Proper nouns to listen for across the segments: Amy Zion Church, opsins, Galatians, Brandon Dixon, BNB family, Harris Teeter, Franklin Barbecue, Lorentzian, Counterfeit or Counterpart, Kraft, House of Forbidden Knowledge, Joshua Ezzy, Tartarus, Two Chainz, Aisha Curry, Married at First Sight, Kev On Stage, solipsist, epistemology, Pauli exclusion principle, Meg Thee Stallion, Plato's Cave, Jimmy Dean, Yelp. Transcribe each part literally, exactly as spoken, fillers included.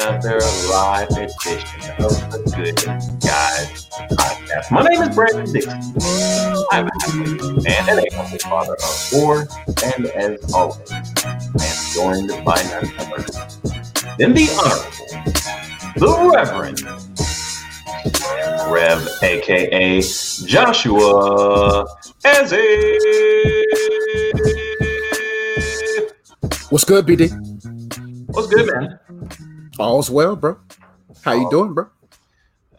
another live edition of the Good Guys Podcast. My name is Brandon Dixon. I'm a husband and an a father of four, and as always, I am joined by none other than the Honorable, the Reverend, Rev, a k a. Joshua Ezzy. What's good, B D? What's good, man? All's well, bro. How oh. you doing, bro?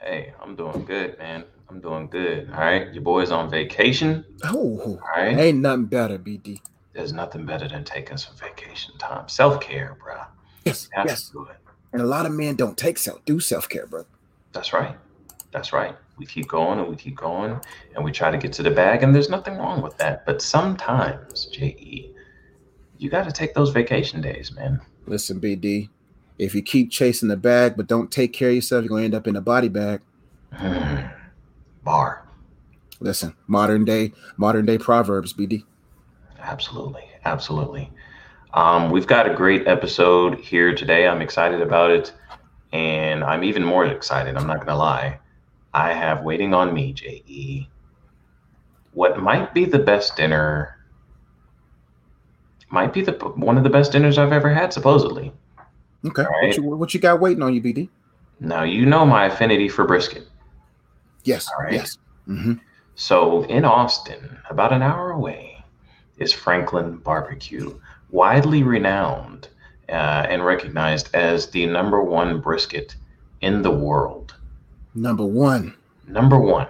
Hey, I'm doing good, man. I'm doing good. All right. Your boy's on vacation. Oh, all right. Ain't nothing better, B D. There's nothing better than taking some vacation time. Self-care, bro. Yes. That's yes. good. And a lot of men don't take self, do self-care, bro. That's right. That's right. We keep going and we keep going and we try to get to the bag, and there's nothing wrong with that. But sometimes, J E, you got to take those vacation days, man. Listen, B D, if you keep chasing the bag but don't take care of yourself, you're going to end up in a body bag. Mm. Bar. Listen, modern day, modern day proverbs, B D. Absolutely. Absolutely. Um, we've got a great episode here today. I'm excited about it. And I'm even more excited. I'm not going to lie. I have waiting on me, J E, what might be the best dinner Might be the one of the best dinners I've ever had, supposedly. Okay. Right? What, you, what you got waiting on you, B D? Now, you know my affinity for brisket. Yes. All right? Yes. Mm-hmm. So in Austin, about an hour away, is Franklin Barbecue, widely renowned uh, and recognized as the number one brisket in the world. Number one. Number one.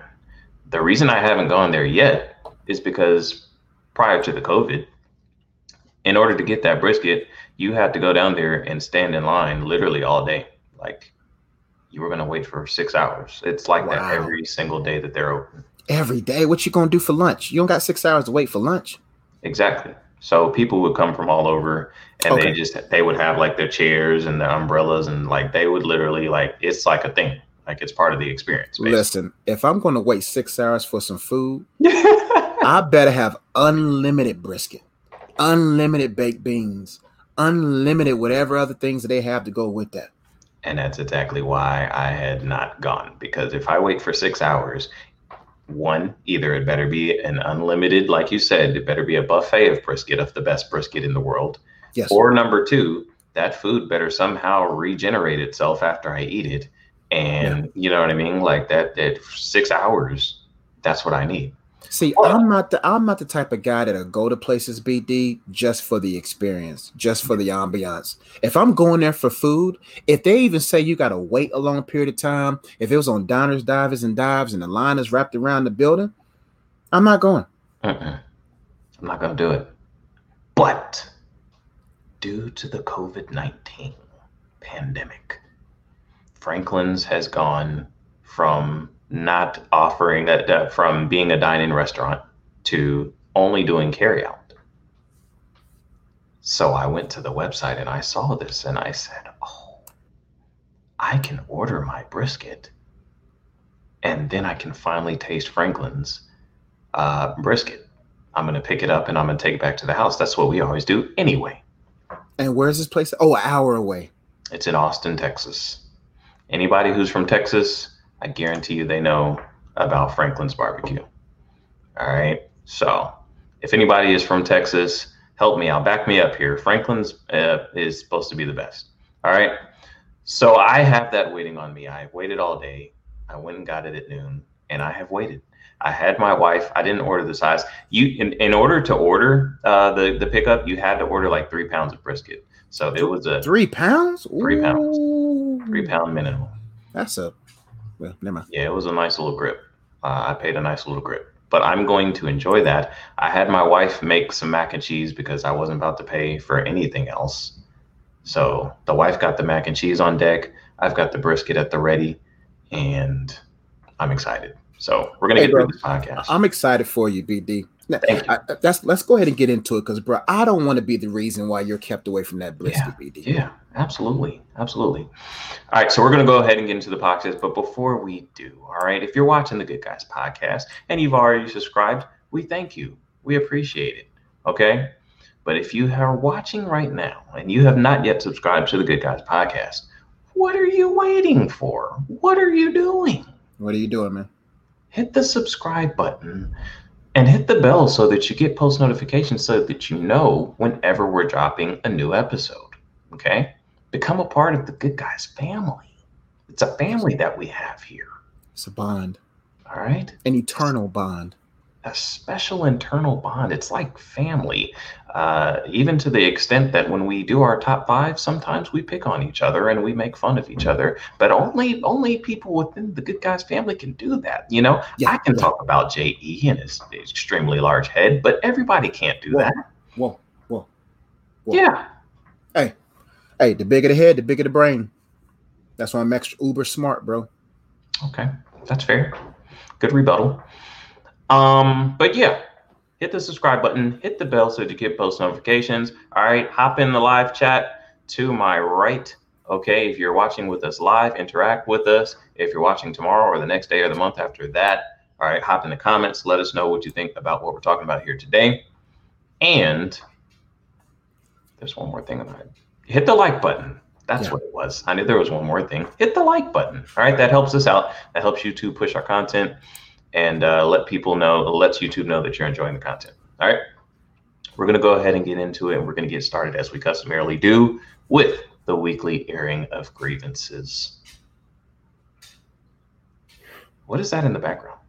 The reason I haven't gone there yet is because prior to the COVID, in order to get that brisket, you had to go down there and stand in line literally all day. Like, you were going to wait for six hours. It's like wow. that every single day that they're open. Every day? What you going to do for lunch? You don't got six hours to wait for lunch. Exactly. So people would come from all over, and okay. they just they would have, like, their chairs and their umbrellas, and, like, they would literally, like, it's like a thing. Like, it's part of the experience. Basically. Listen, if I'm going to wait six hours for some food, I better have unlimited brisket. Unlimited baked beans, unlimited whatever other things that they have to go with that. And that's exactly why I had not gone, because if I wait for six hours, one, either it better be an unlimited, like you said, it better be a buffet of brisket, of the best brisket in the world. Yes. Or number two, that food better somehow regenerate itself after I eat it. And yeah. you know what I mean? Like that, that six hours, that's what I need. See, I'm not the I'm not the type of guy that'll go to places, B D, just for the experience, just for the ambiance. If I'm going there for food, if they even say you got to wait a long period of time, if it was on Diners, Divers, and Dives, and the line is wrapped around the building, I'm not going. Mm-mm. I'm not going to do it. But due to the COVID nineteen pandemic, Franklin's has gone from not offering that uh, from being a dine-in restaurant to only doing carryout. So I went to the website and I saw this and I said, oh, I can order my brisket and then I can finally taste Franklin's uh, brisket. I'm going to pick it up and I'm going to take it back to the house. That's what we always do anyway. And where's this place? Oh, an hour away. It's in Austin, Texas. Anybody who's from Texas, I guarantee you they know about Franklin's Barbecue. All right. So if anybody is from Texas, help me out. Back me up here. Franklin's uh, is supposed to be the best. All right. So I have that waiting on me. I waited all day. I went and got it at noon, and I have waited. I had my wife. I didn't order the size. You in, in order to order uh, the, the pickup, you had to order like three pounds of brisket. So it was a three pounds, three pounds, Ooh. three pound minimum. That's a Well, never mind. Yeah, it was a nice little grip. Uh, I paid a nice little grip, but I'm going to enjoy that. I had my wife make some mac and cheese because I wasn't about to pay for anything else. So the wife got the mac and cheese on deck. I've got the brisket at the ready, and I'm excited. So we're gonna hey, get bro, through this podcast. I'm excited for you, B D. Now, Thank you. I, that's, let's go ahead and get into it, because, bro, I don't want to be the reason why you're kept away from that brisket, yeah, B D. Yeah. Absolutely. Absolutely. All right. So we're going to go ahead and get into the podcast. But before we do, all right, if you're watching the Good Guys Podcast and you've already subscribed, we thank you. We appreciate it. Okay. But if you are watching right now and you have not yet subscribed to the Good Guys Podcast, What are you waiting for? What are you doing? What are you doing, man? Hit the subscribe button and hit the bell so that you get post notifications so that you know whenever we're dropping a new episode. Okay? Become a part of the Good Guys family. It's a family that we have here. It's a bond. All right? An eternal bond. A special internal bond. It's like family, uh, even to the extent that when we do our top five, sometimes we pick on each other and we make fun of each other. But only only people within the Good Guys family can do that. You know, yeah, I can yeah. talk about J E and his extremely large head, but everybody can't do whoa, that. Whoa, whoa, whoa. Yeah. Hey, hey, the bigger the head, the bigger the brain. That's why I'm extra uber smart, bro. Okay, that's fair. Good rebuttal. Um, but yeah, hit the subscribe button, hit the bell so that you get post notifications. All right, hop in the live chat to my right. Okay, if you're watching with us live, interact with us. If you're watching tomorrow or the next day or the month after that, all right, hop in the comments. Let us know what you think about what we're talking about here today. And there's one more thing. Hit the like button. That's yeah. what it was. I knew there was one more thing. Hit the like button. All right, that helps us out. That helps you to push our content. And uh, let people know, lets YouTube know that you're enjoying the content. All right. We're going to go ahead and get into it. And we're going to get started as we customarily do with the weekly airing of grievances. What is that in the background?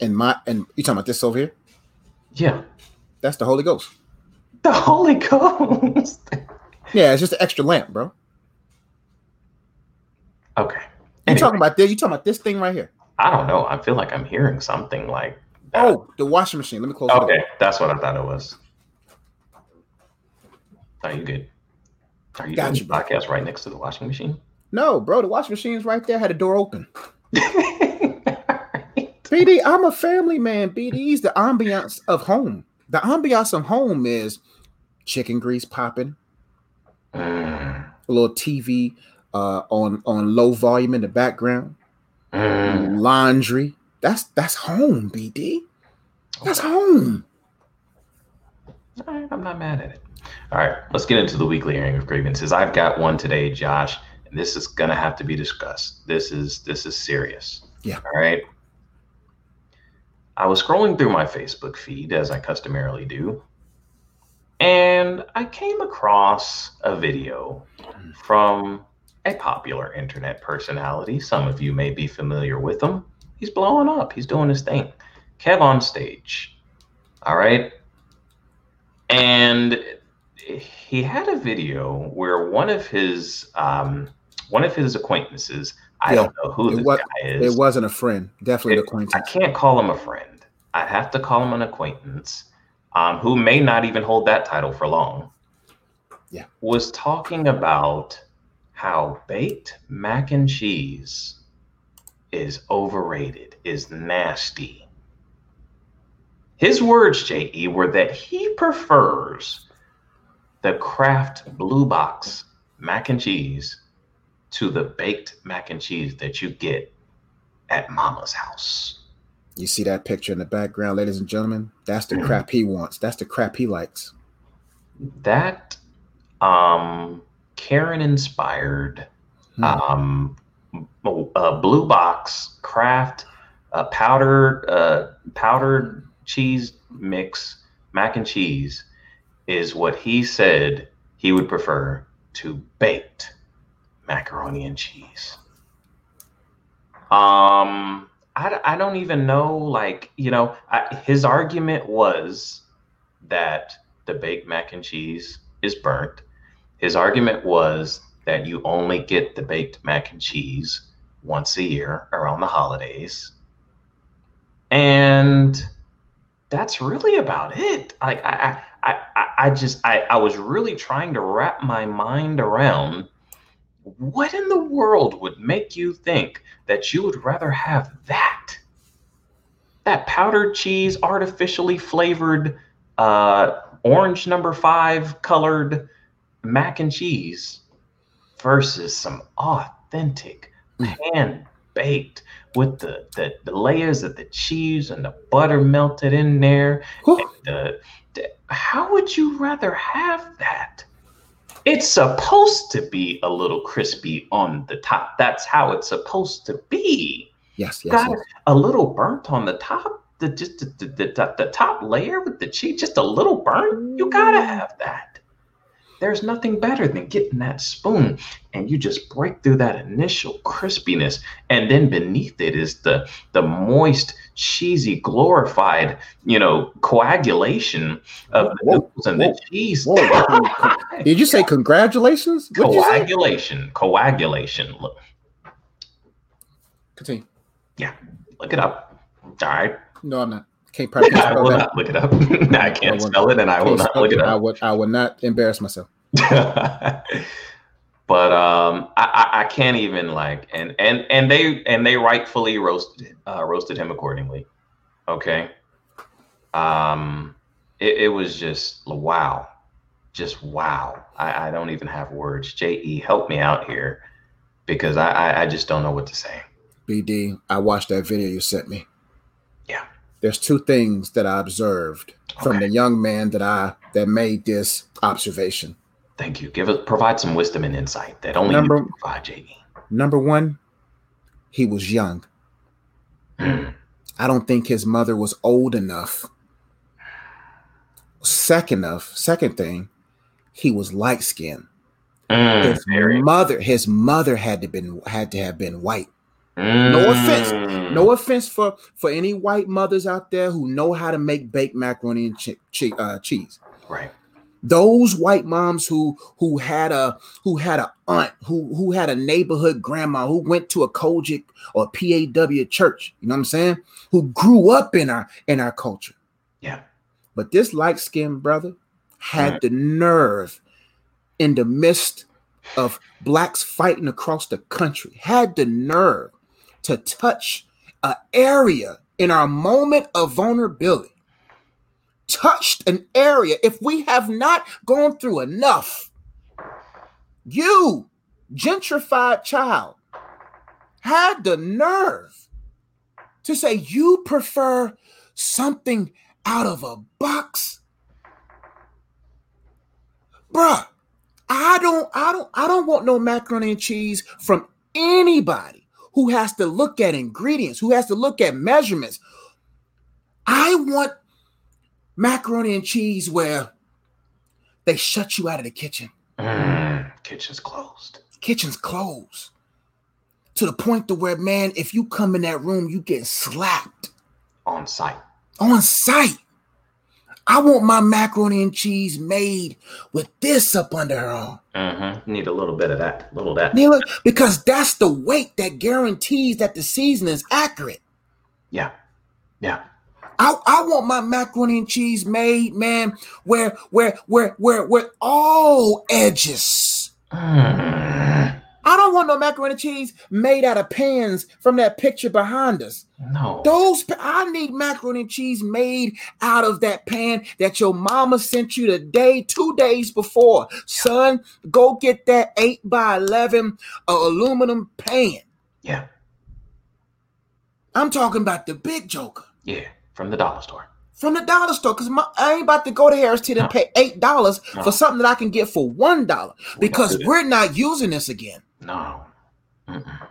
And my, and you talking about this over here? Yeah. That's the Holy Ghost. The Holy Ghost. Yeah. It's just an extra lamp, bro. Okay. Anyway. You talking about this? You talking about this thing right here? I don't know. I feel like I'm hearing something like that. Oh, the washing machine. Let me close okay, it. Okay, that's what I thought it was. Are you good? Are you Got doing the podcast right next to the washing machine? No, bro. The washing machine's right there. Had a door open. Right. B D, I'm a family man. B D's the ambiance of home. The ambiance of home is chicken grease popping, mm. a little T V uh, on on low volume in the background. Mm. Laundry. That's that's home, B D. That's okay. home. All right, I'm not mad at it. All right, let's get into the weekly airing of grievances. I've got one today, Josh, and this is gonna have to be discussed. This is this is serious. Yeah. All right. I was scrolling through my Facebook feed as I customarily do, and I came across a video from a popular internet personality. Some of you may be familiar with him. He's blowing up. He's doing his thing. Kev On Stage. All right. And he had a video where one of his um, one of his acquaintances, I yeah, don't know who this was, guy is. It wasn't a friend. Definitely it, an acquaintance. I can't call him a friend. I'd have to call him an acquaintance um, who may not even hold that title for long. Yeah. Was talking about how baked mac and cheese is overrated, is nasty. His words, J E, were that he prefers the Kraft Blue Box mac and cheese to the baked mac and cheese that you get at Mama's house. You see that picture in the background, ladies and gentlemen? That's the mm-hmm. crap he wants. That's the crap he likes. That, um... Karen-inspired hmm. um, uh, blue box Kraft uh, powdered uh, powdered cheese mix mac and cheese is what he said he would prefer to baked macaroni and cheese. Um, I, I don't even know, like, you know, I, his argument was that the baked mac and cheese is burnt. His argument was that you only get the baked mac and cheese once a year around the holidays. And that's really about it. Like I, I, I, I just, I, I was really trying to wrap my mind around what in the world would make you think that you would rather have that, that powdered cheese, artificially flavored, uh, orange number five colored mac and cheese versus some authentic pan baked with the, the, the layers of the cheese and the butter melted in there. And the, the, how would you rather have that? It's supposed to be a little crispy on the top. That's how it's supposed to be. Yes, yes. Got yes. a little burnt on the top. The just the, the, the, the top layer with the cheese, just a little burnt. You gotta have that. There's nothing better than getting that spoon and you just break through that initial crispiness, and then beneath it is the the moist, cheesy, glorified, you know, coagulation of the whoa, noodles and whoa, the cheese. Whoa. Did you say congratulations? What'd coagulation, you say? coagulation. Look. Continue. Yeah, look it up. All right. No, I'm not. Can't practice. I will that. not look it up. No, I can't I spell it, and I will not look it up. I would. I would not embarrass myself. But um, I, I, I can't even like, and and and they and they rightfully roasted uh, roasted him accordingly. Okay. Um, it, it was just wow, just wow. I, I don't even have words. J E, help me out here, because I, I I just don't know what to say. B D, I watched that video you sent me. Yeah. There's two things that I observed okay. from the young man that I that made this observation. Thank you. Give it, provide some wisdom and insight that only number, you can provide, J D. Number one, he was young. Mm. I don't think his mother was old enough. Second of, second thing, he was light skinned. Mm, his very. mother, his mother had to been had to have been white. Mm. No offense, no offense for, for any white mothers out there who know how to make baked macaroni and che- che- uh, cheese. Right. Those white moms who who had a who had a aunt who who had a neighborhood grandma who went to a Kojic or P A W church. You know what I'm saying? Who grew up in our in our culture. Yeah. But this light-skinned brother had mm. the nerve in the midst of blacks fighting across the country, had the nerve to touch an area in our moment of vulnerability, touched an area. If we have not gone through enough, you gentrified child had the nerve to say you prefer something out of a box. Bruh, I don't, I don't, I don't want no macaroni and cheese from anybody who has to look at ingredients, who has to look at measurements. I want macaroni and cheese where they shut you out of the kitchen. Mm, kitchen's closed. Kitchen's closed. To the point to where, man, if you come in that room, you get slapped. On site. On site. I want my macaroni and cheese made with this up under her arm. Mm-hmm. Need a little bit of that, a little of that. Look, because that's the weight that guarantees that the season is accurate. Yeah, yeah. I, I want my macaroni and cheese made, man, where where where where where all edges. Mm. I don't want no macaroni and cheese made out of pans from that picture behind us. No. Those I need macaroni and cheese made out of that pan that your mama sent you the day, two days before. Son, go get that eight by eleven uh, aluminum pan. Yeah. I'm talking about the big joker. Yeah, from the dollar store. From the dollar store, because I ain't about to go to Harris Teeter no. and pay eight dollars no. for something that I can get for one dollar because we we're not using this again. No. Mm-mm.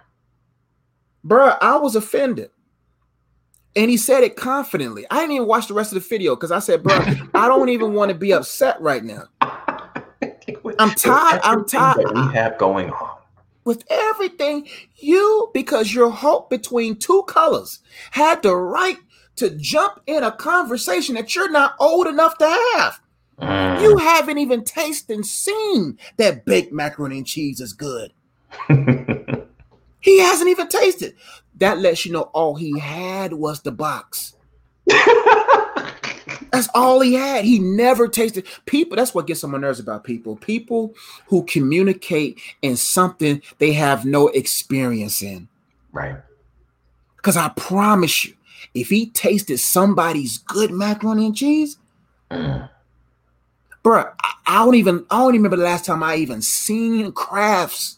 Bruh, I was offended. And he said it confidently. I didn't even watch the rest of the video because I said, bruh, I don't even want to be upset right now. with, I'm tired. I'm tired. That we have going on. With everything, you, because you're caught between two colors, had the right to jump in a conversation that you're not old enough to have. Mm. You haven't even tasted and seen that baked macaroni and cheese is good. He hasn't even tasted. That lets you know all he had was the box. That's all he had. He never tasted people. That's what gets on my nerves about people. People who communicate in something they have no experience in. Right. Because I promise you, if he tasted somebody's good macaroni and cheese, mm. bro, I, I don't even I don't even remember the last time I even seen crafts.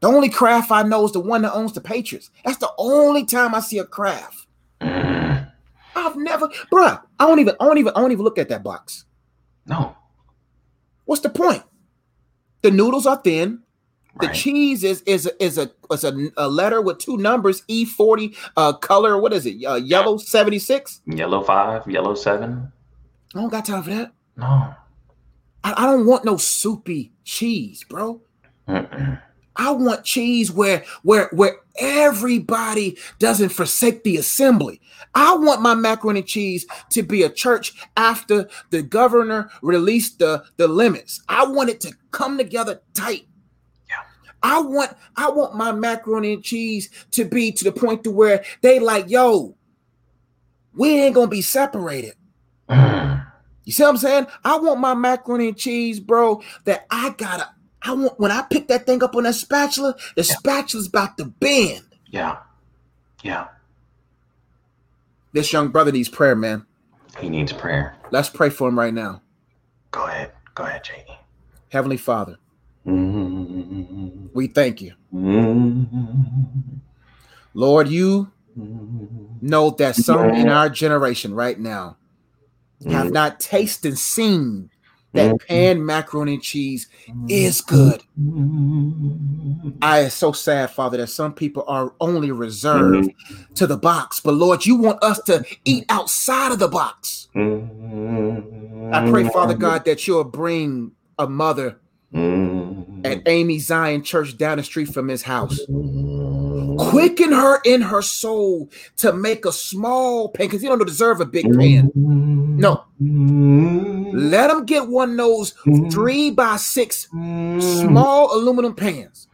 The only craft I know is the one that owns the Patriots. That's the only time I see a craft. Mm. I've never, bro. I don't even I don't even I don't even look at that box. No. What's the point? The noodles are thin. The right. cheese is is is a is a, a letter with two numbers, E forty, uh, color. What is it? Uh, yellow seventy-six, yellow five, yellow seven. I don't got time for that. No, I, I don't want no soupy cheese, bro. Mm-mm. I want cheese where where where everybody doesn't forsake the assembly. I want my macaroni and cheese to be a church after the governor released the the limits. I want it to come together tight. I want I want my macaroni and cheese to be to the point to where they like, yo, we ain't gonna be separated. Mm. You see what I'm saying? I want my macaroni and cheese, bro, that I gotta, I want, when I pick that thing up on that spatula, the yeah. spatula's about to bend. Yeah, yeah. This young brother needs prayer, man. He needs prayer. Let's pray for him right now. Go ahead, go ahead, J D. Heavenly Father. Mm-hmm. We thank you, mm-hmm. Lord. You know that some in our generation right now have not tasted and seen that pan macaroni and cheese is good. I am so sad, Father, that some people are only reserved mm-hmm. to the box, but Lord, you want us to eat outside of the box. Mm-hmm. I pray, Father God, that you'll bring a mother at Amy Zion Church down the street from his house. Quicken her in her soul to make a small pan, because he don't deserve a big pan. No. Let him get one of those three by six small aluminum pans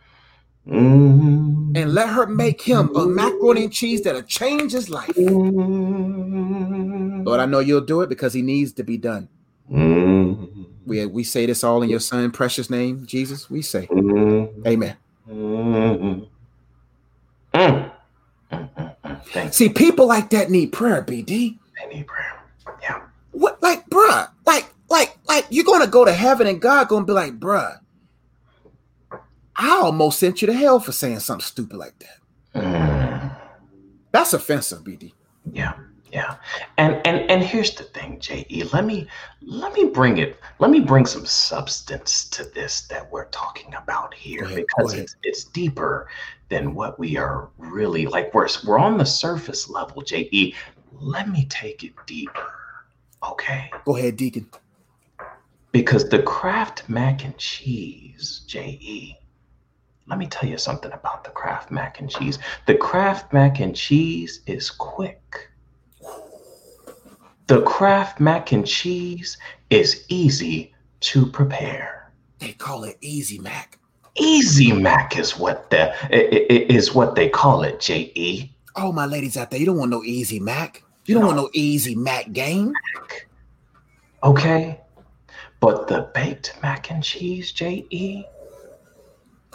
and let her make him a macaroni and cheese that'll change his life. Lord, I know you'll do it because he needs to be done. We we say this all in your son, precious name, Jesus. We say, amen. See, people like that need prayer, B D. They need prayer. Yeah. What, like, bruh, like, like, like, you're gonna go to heaven and God gonna be like, bruh, I almost sent you to hell for saying something stupid like that. Mm. That's offensive, B D. Yeah. Yeah. And, and and here's the thing, J E, let me let me bring it. Let me bring some substance to this that we're talking about here, go ahead, because it's it's deeper than what we are really like. We're, we're on the surface level, J E. Let me take it deeper. OK, go ahead, Deacon. Because the Kraft mac and cheese, J E, let me tell you something about the Kraft mac and cheese. The Kraft mac and cheese is quick. The Kraft mac and cheese is easy to prepare. They call it Easy Mac. Easy Mac is what the is what they call it, J E. Oh, my ladies out there, you don't want no Easy Mac. You don't no. want no Easy Mac game. Mac. Okay, but the baked mac and cheese, J E,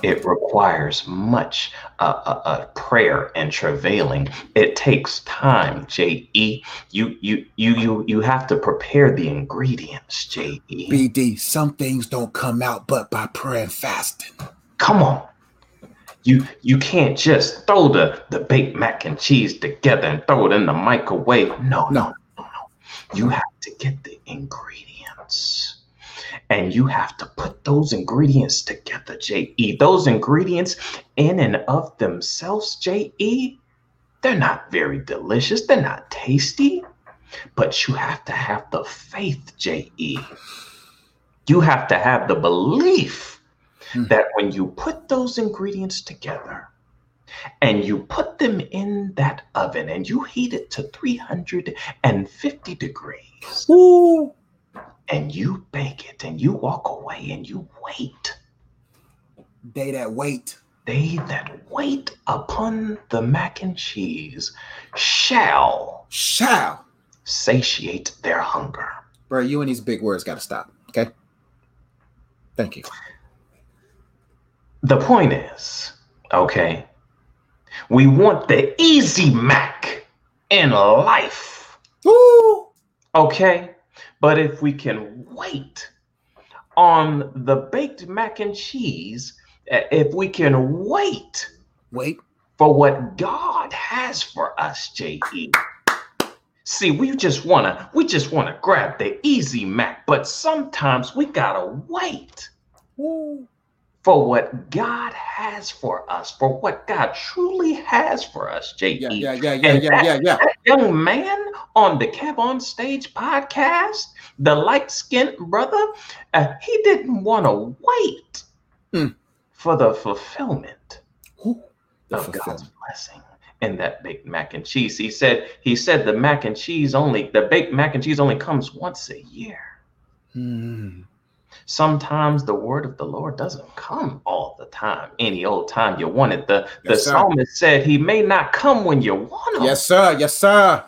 it requires much uh, uh, uh, prayer and travailing. It takes time, J E. You you you you you have to prepare the ingredients, J E. B D, some things don't come out but by prayer and fasting. Come on. You you can't just throw the, the baked mac and cheese together and throw it in the microwave. No, no, no, no. You have to get the ingredients. And you have to put those ingredients together, J E. Those ingredients in and of themselves, J E, they're not very delicious. They're not tasty. But you have to have the faith, J E. You have to have the belief mm-hmm. that when you put those ingredients together and you put them in that oven and you heat it to three hundred fifty degrees. Ooh. And you bake it and you walk away and you wait. They that wait. They that wait upon the mac and cheese shall. Shall. Satiate their hunger. Bro, you and these big words got to stop. Okay. Thank you. The point is, okay, we want the Easy Mac in life. Woo. Okay. But if we can wait on the baked mac and cheese, if we can wait, wait for what God has for us, J E. See, we just wanna, we just wanna grab the Easy Mac, but sometimes we gotta wait. Ooh. for what God has for us, for what God truly has for us, J E. Yeah, yeah, yeah, yeah, and yeah, that, yeah, yeah. That young man on the Kev On Stage podcast, the light-skinned brother, uh, he didn't want to wait mm. for the fulfillment Ooh, the of fulfillment. God's blessing in that baked mac and cheese. He said, he said the mac and cheese only, the baked mac and cheese only comes once a year. Mm. Sometimes the word of the Lord doesn't come all the time, any old time you want it. The, yes, the psalmist said he may not come when you want him. Yes, sir. Yes, sir.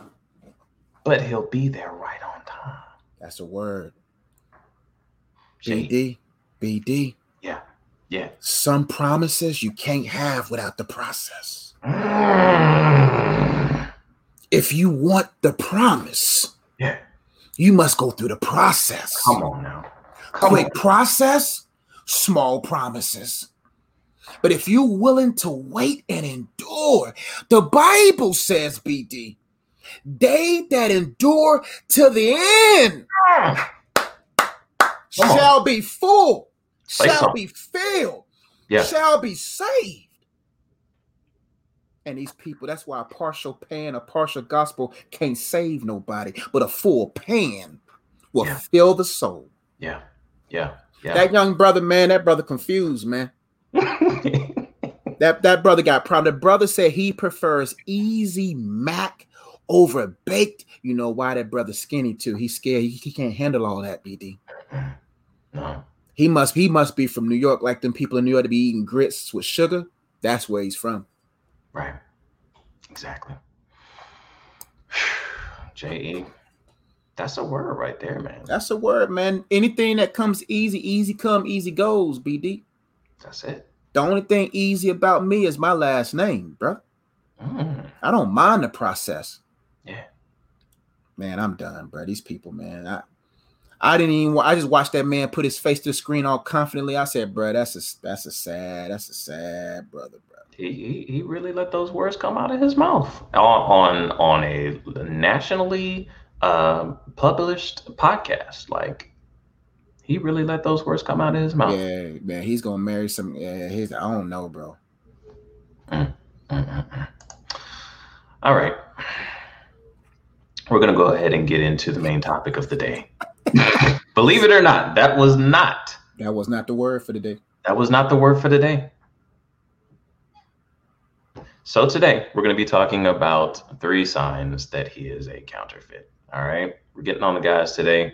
But he'll be there right on time. That's a word. B D. B D. Yeah. Yeah. Some promises you can't have without the process. Mm. If you want the promise, yeah, you must go through the process. Come on now. Quick process, small promises. But if you're willing to wait and endure, the Bible says, B D, they that endure to the end shall be full, shall be filled, yeah. shall be saved. And these people, that's why a partial pan, a partial gospel can't save nobody, but a full pan will yeah. fill the soul. Yeah. Yeah, yeah. That young brother, man, that brother confused, man. that that brother got problem. The brother said he prefers easy mac over baked. You know why? That brother's skinny too. He's scared. He, he can't handle all that, B D. No. He must he must be from New York, like them people in New York to be eating grits with sugar. That's where he's from. Right. Exactly. J E. That's a word right there, man. That's a word, man. Anything that comes easy, easy come, easy goes, B D. That's it. The only thing easy about me is my last name, bro. Mm. I don't mind the process. Yeah. Man, I'm done, bro. These people, man. I I didn't even, I just watched that man put his face to the screen all confidently. I said, bro, that's a, that's a sad, that's a sad brother, bro. He, he really let those words come out of his mouth on, on, on a nationally Um, published podcast. Like, he really let those words come out of his mouth. Yeah, man, he's gonna marry some. Yeah, he's. I don't know, bro. Mm, mm, mm, mm. All right, we're gonna go ahead and get into the main topic of the day. Believe it or not, that was not. That was not the word for the day. That was not the word for the day. So today we're gonna be talking about three signs that he is a counterfeit. All right, we're getting on the guys today.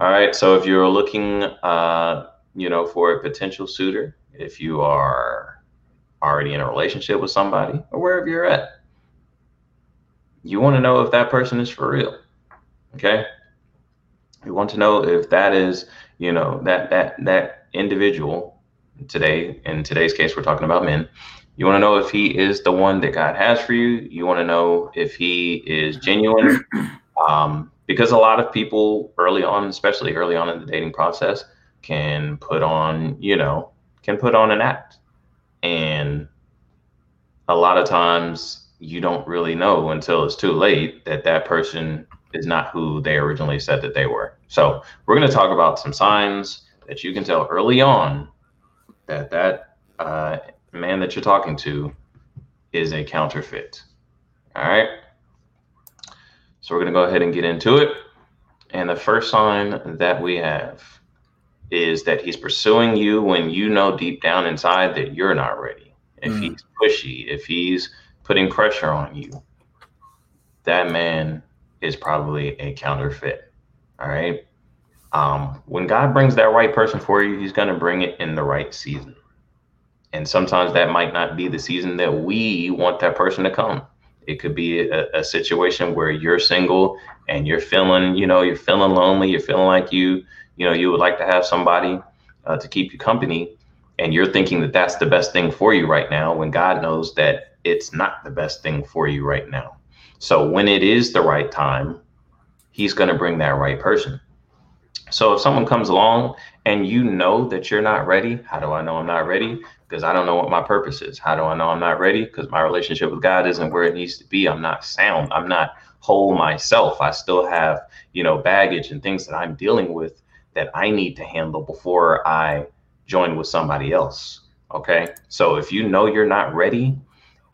All right, so if you're looking, uh, you know, for a potential suitor, if you are already in a relationship with somebody or wherever you're at, you want to know if that person is for real. Okay, you want to know if that is, you know, that that that individual today. In today's case, we're talking about men. You want to know if he is the one that God has for you. You want to know if he is genuine. Um, because a lot of people early on, especially early on in the dating process, can put on, you know, can put on an act. And a lot of times you don't really know until it's too late that that person is not who they originally said that they were. So we're going to talk about some signs that you can tell early on that that uh, man that you're talking to is a counterfeit. All right. So we're going to go ahead and get into it. And the first sign that we have is that he's pursuing you when you know deep down inside that you're not ready. If mm. he's pushy, if he's putting pressure on you, that man is probably a counterfeit. All right. Um, when God brings that right person for you, he's going to bring it in the right season. And sometimes that might not be the season that we want that person to come. It could be a, a situation where you're single and you're feeling, you know, you're feeling lonely. You're feeling like you, you know, you would like to have somebody uh, to keep you company. And you're thinking that that's the best thing for you right now, when God knows that it's not the best thing for you right now. So when it is the right time, he's going to bring that right person. So if someone comes along and you know that you're not ready, how do I know I'm not ready? Because I don't know what my purpose is. How do I know I'm not ready? Because my relationship with God isn't where it needs to be. I'm not sound. I'm not whole myself. I still have, you know, baggage and things that I'm dealing with that I need to handle before I join with somebody else. Okay. So if you know you're not ready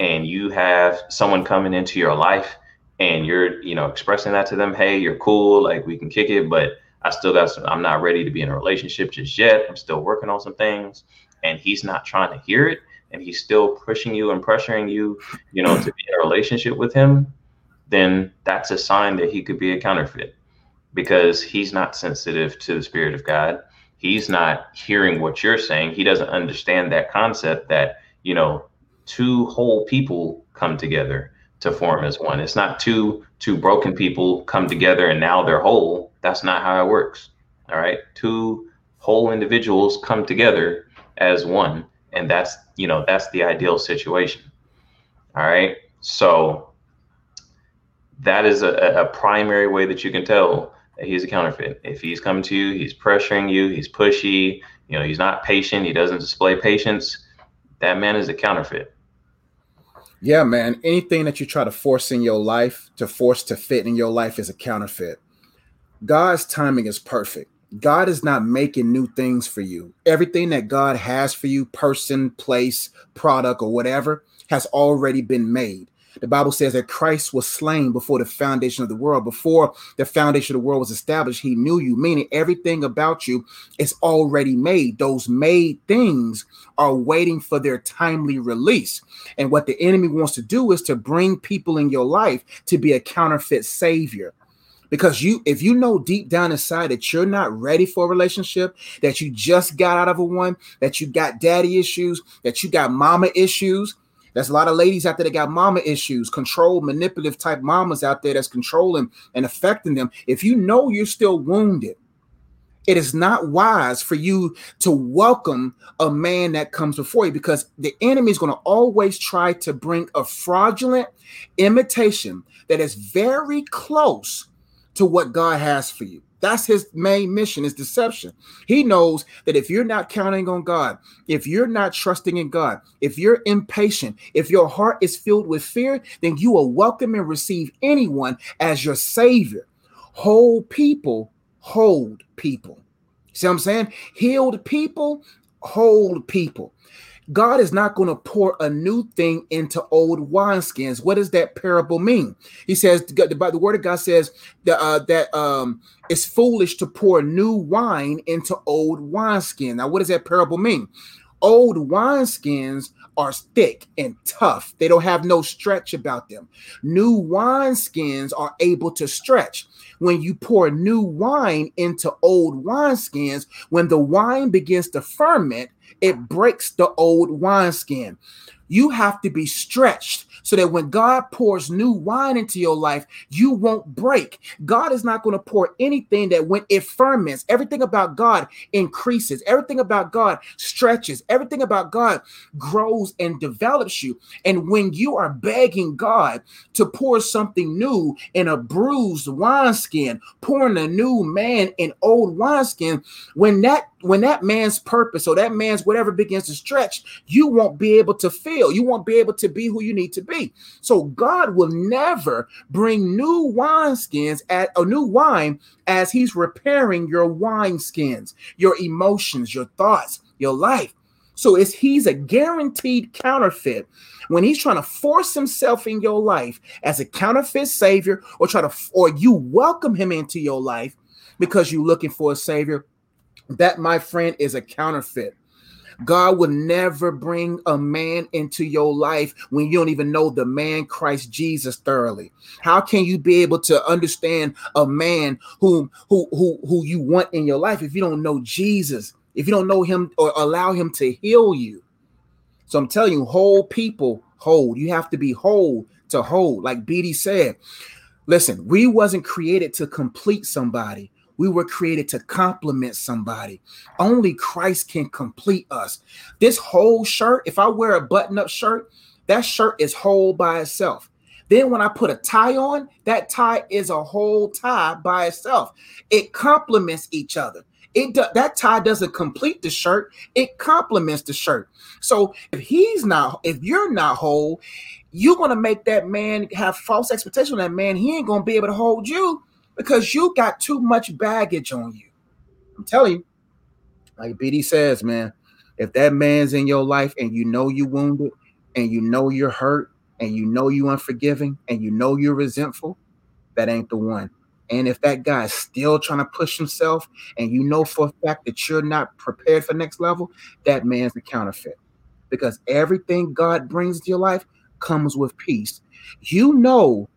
and you have someone coming into your life and you're, you know, expressing that to them, hey, you're cool, like we can kick it, but I still got some, I'm not ready to be in a relationship just yet. I'm still working on some things, and he's not trying to hear it, and he's still pushing you and pressuring you, you know, to be in a relationship with him, then that's a sign that he could be a counterfeit, because he's not sensitive to the Spirit of God. He's not hearing what you're saying. He doesn't understand that concept that, you know, two whole people come together to form as one. It's not two two broken people come together and now they're whole. That's not how it works. All right. Two whole individuals come together as one. And that's, you know, that's the ideal situation. All right. So that is a, a primary way that you can tell that he's a counterfeit. If he's coming to you, he's pressuring you, he's pushy, you know, he's not patient, he doesn't display patience, that man is a counterfeit. Yeah, man. Anything that you try to force in your life, to force to fit in your life, is a counterfeit. God's timing is perfect. God is not making new things for you. Everything that God has for you, person, place, product, or whatever, has already been made. The Bible says that Christ was slain before the foundation of the world. Before the foundation of the world was established, he knew you, meaning everything about you is already made. Those made things are waiting for their timely release. And what the enemy wants to do is to bring people in your life to be a counterfeit savior. Because you, if you know deep down inside that you're not ready for a relationship, that you just got out of a one, that you got daddy issues, that you got mama issues. There's a lot of ladies out there that got mama issues, control, manipulative type mamas out there that's controlling and affecting them. If you know you're still wounded, it is not wise for you to welcome a man that comes before you, because the enemy is going to always try to bring a fraudulent imitation that is very close to what God has for you. That's his main mission, is deception. He knows that if you're not counting on God, if you're not trusting in God, if you're impatient, if your heart is filled with fear, then you will welcome and receive anyone as your savior. Whole people, hold people. See what I'm saying? Healed people, hold people. God is not going to pour a new thing into old wineskins. What does that parable mean? He says, by the word of God says that, uh, that um, it's foolish to pour new wine into old wineskin. Now, what does that parable mean? Old wineskins are thick and tough. They don't have no stretch about them. New wineskins are able to stretch. When you pour new wine into old wineskins, when the wine begins to ferment, it breaks the old wineskin. You have to be stretched so that when God pours new wine into your life, you won't break. God is not going to pour anything that when it ferments, everything about God increases. Everything about God stretches. Everything about God grows and develops you. And when you are begging God to pour something new in a bruised wineskin, pouring a new man in old wineskin, when that when that man's purpose or that man's whatever begins to stretch, you won't be able to feel. You won't be able to be who you need to be. So God will never bring new wineskins at a new wine as he's repairing your wineskins, your emotions, your thoughts, your life. So it's he's a guaranteed counterfeit when he's trying to force himself in your life as a counterfeit savior, or try to or you welcome him into your life because you're looking for a savior. That, my friend, is a counterfeit. God will never bring a man into your life when you don't even know the man Christ Jesus thoroughly. How can you be able to understand a man who, who, who, who you want in your life if you don't know Jesus, if you don't know him or allow him to heal you? So I'm telling you, whole people hold. You have to be whole to hold. Like B D said, listen, we wasn't created to complete somebody. We were created to compliment somebody. Only Christ can complete us. This whole shirt, if I wear a button-up shirt, that shirt is whole by itself. Then when I put a tie on, that tie is a whole tie by itself. It complements each other. It do, that tie doesn't complete the shirt. It complements the shirt. So if he's not, if you're not whole, you're going to make that man have false expectations on that man. He ain't going to be able to hold you, because you got too much baggage on you. I'm telling you, like B D says, man, If that man's in your life and you know you wounded and you know you're hurt and you know you unforgiving and you know you're resentful, that ain't the one. And if that guy's still trying to push himself and you know for a fact that you're not prepared for next level, that man's a counterfeit. Because everything God brings to your life comes with peace. You know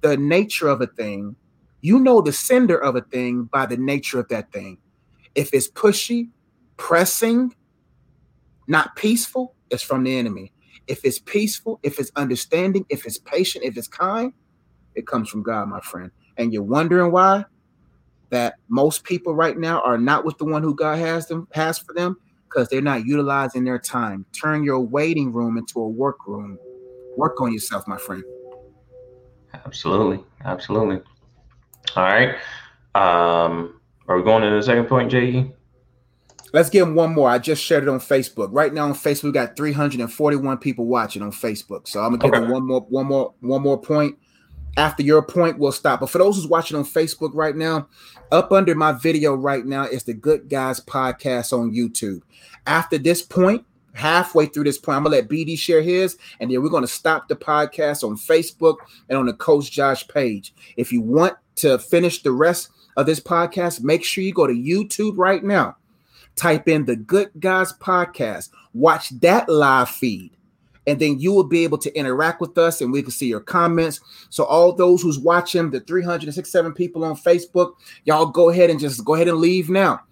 the nature of a thing. You know the sender of a thing by the nature of that thing. If it's pushy, pressing, not peaceful, it's from the enemy. If it's peaceful, if it's understanding, if it's patient, if it's kind, it comes from God, my friend. And you're wondering why that most people right now are not with the one who God has them has for them, because they're not utilizing their time. Turn your waiting room into a workroom. Work on yourself, my friend. Absolutely. Absolutely. All right. Um, are we going to the second point, J E? Let's give him one more. I just shared it on Facebook. Right now on Facebook, we got three hundred forty-one people watching on Facebook. So I'm gonna give okay. him one more, one more, one more point. After your point, we'll stop. But for those who's watching on Facebook right now, up under my video right now is the Good Guys Podcast on YouTube. After this point, halfway through this point, I'm gonna let B D share his, and then we're gonna stop the podcast on Facebook and on the Coach Josh page. If you want to finish the rest of this podcast, make sure you go to YouTube right now. Type in the Good Guys Podcast. Watch that live feed. And then you will be able to interact with us and we can see your comments. So all those who's watching, the three hundred sixty-seven people on Facebook, y'all go ahead and just go ahead and leave now.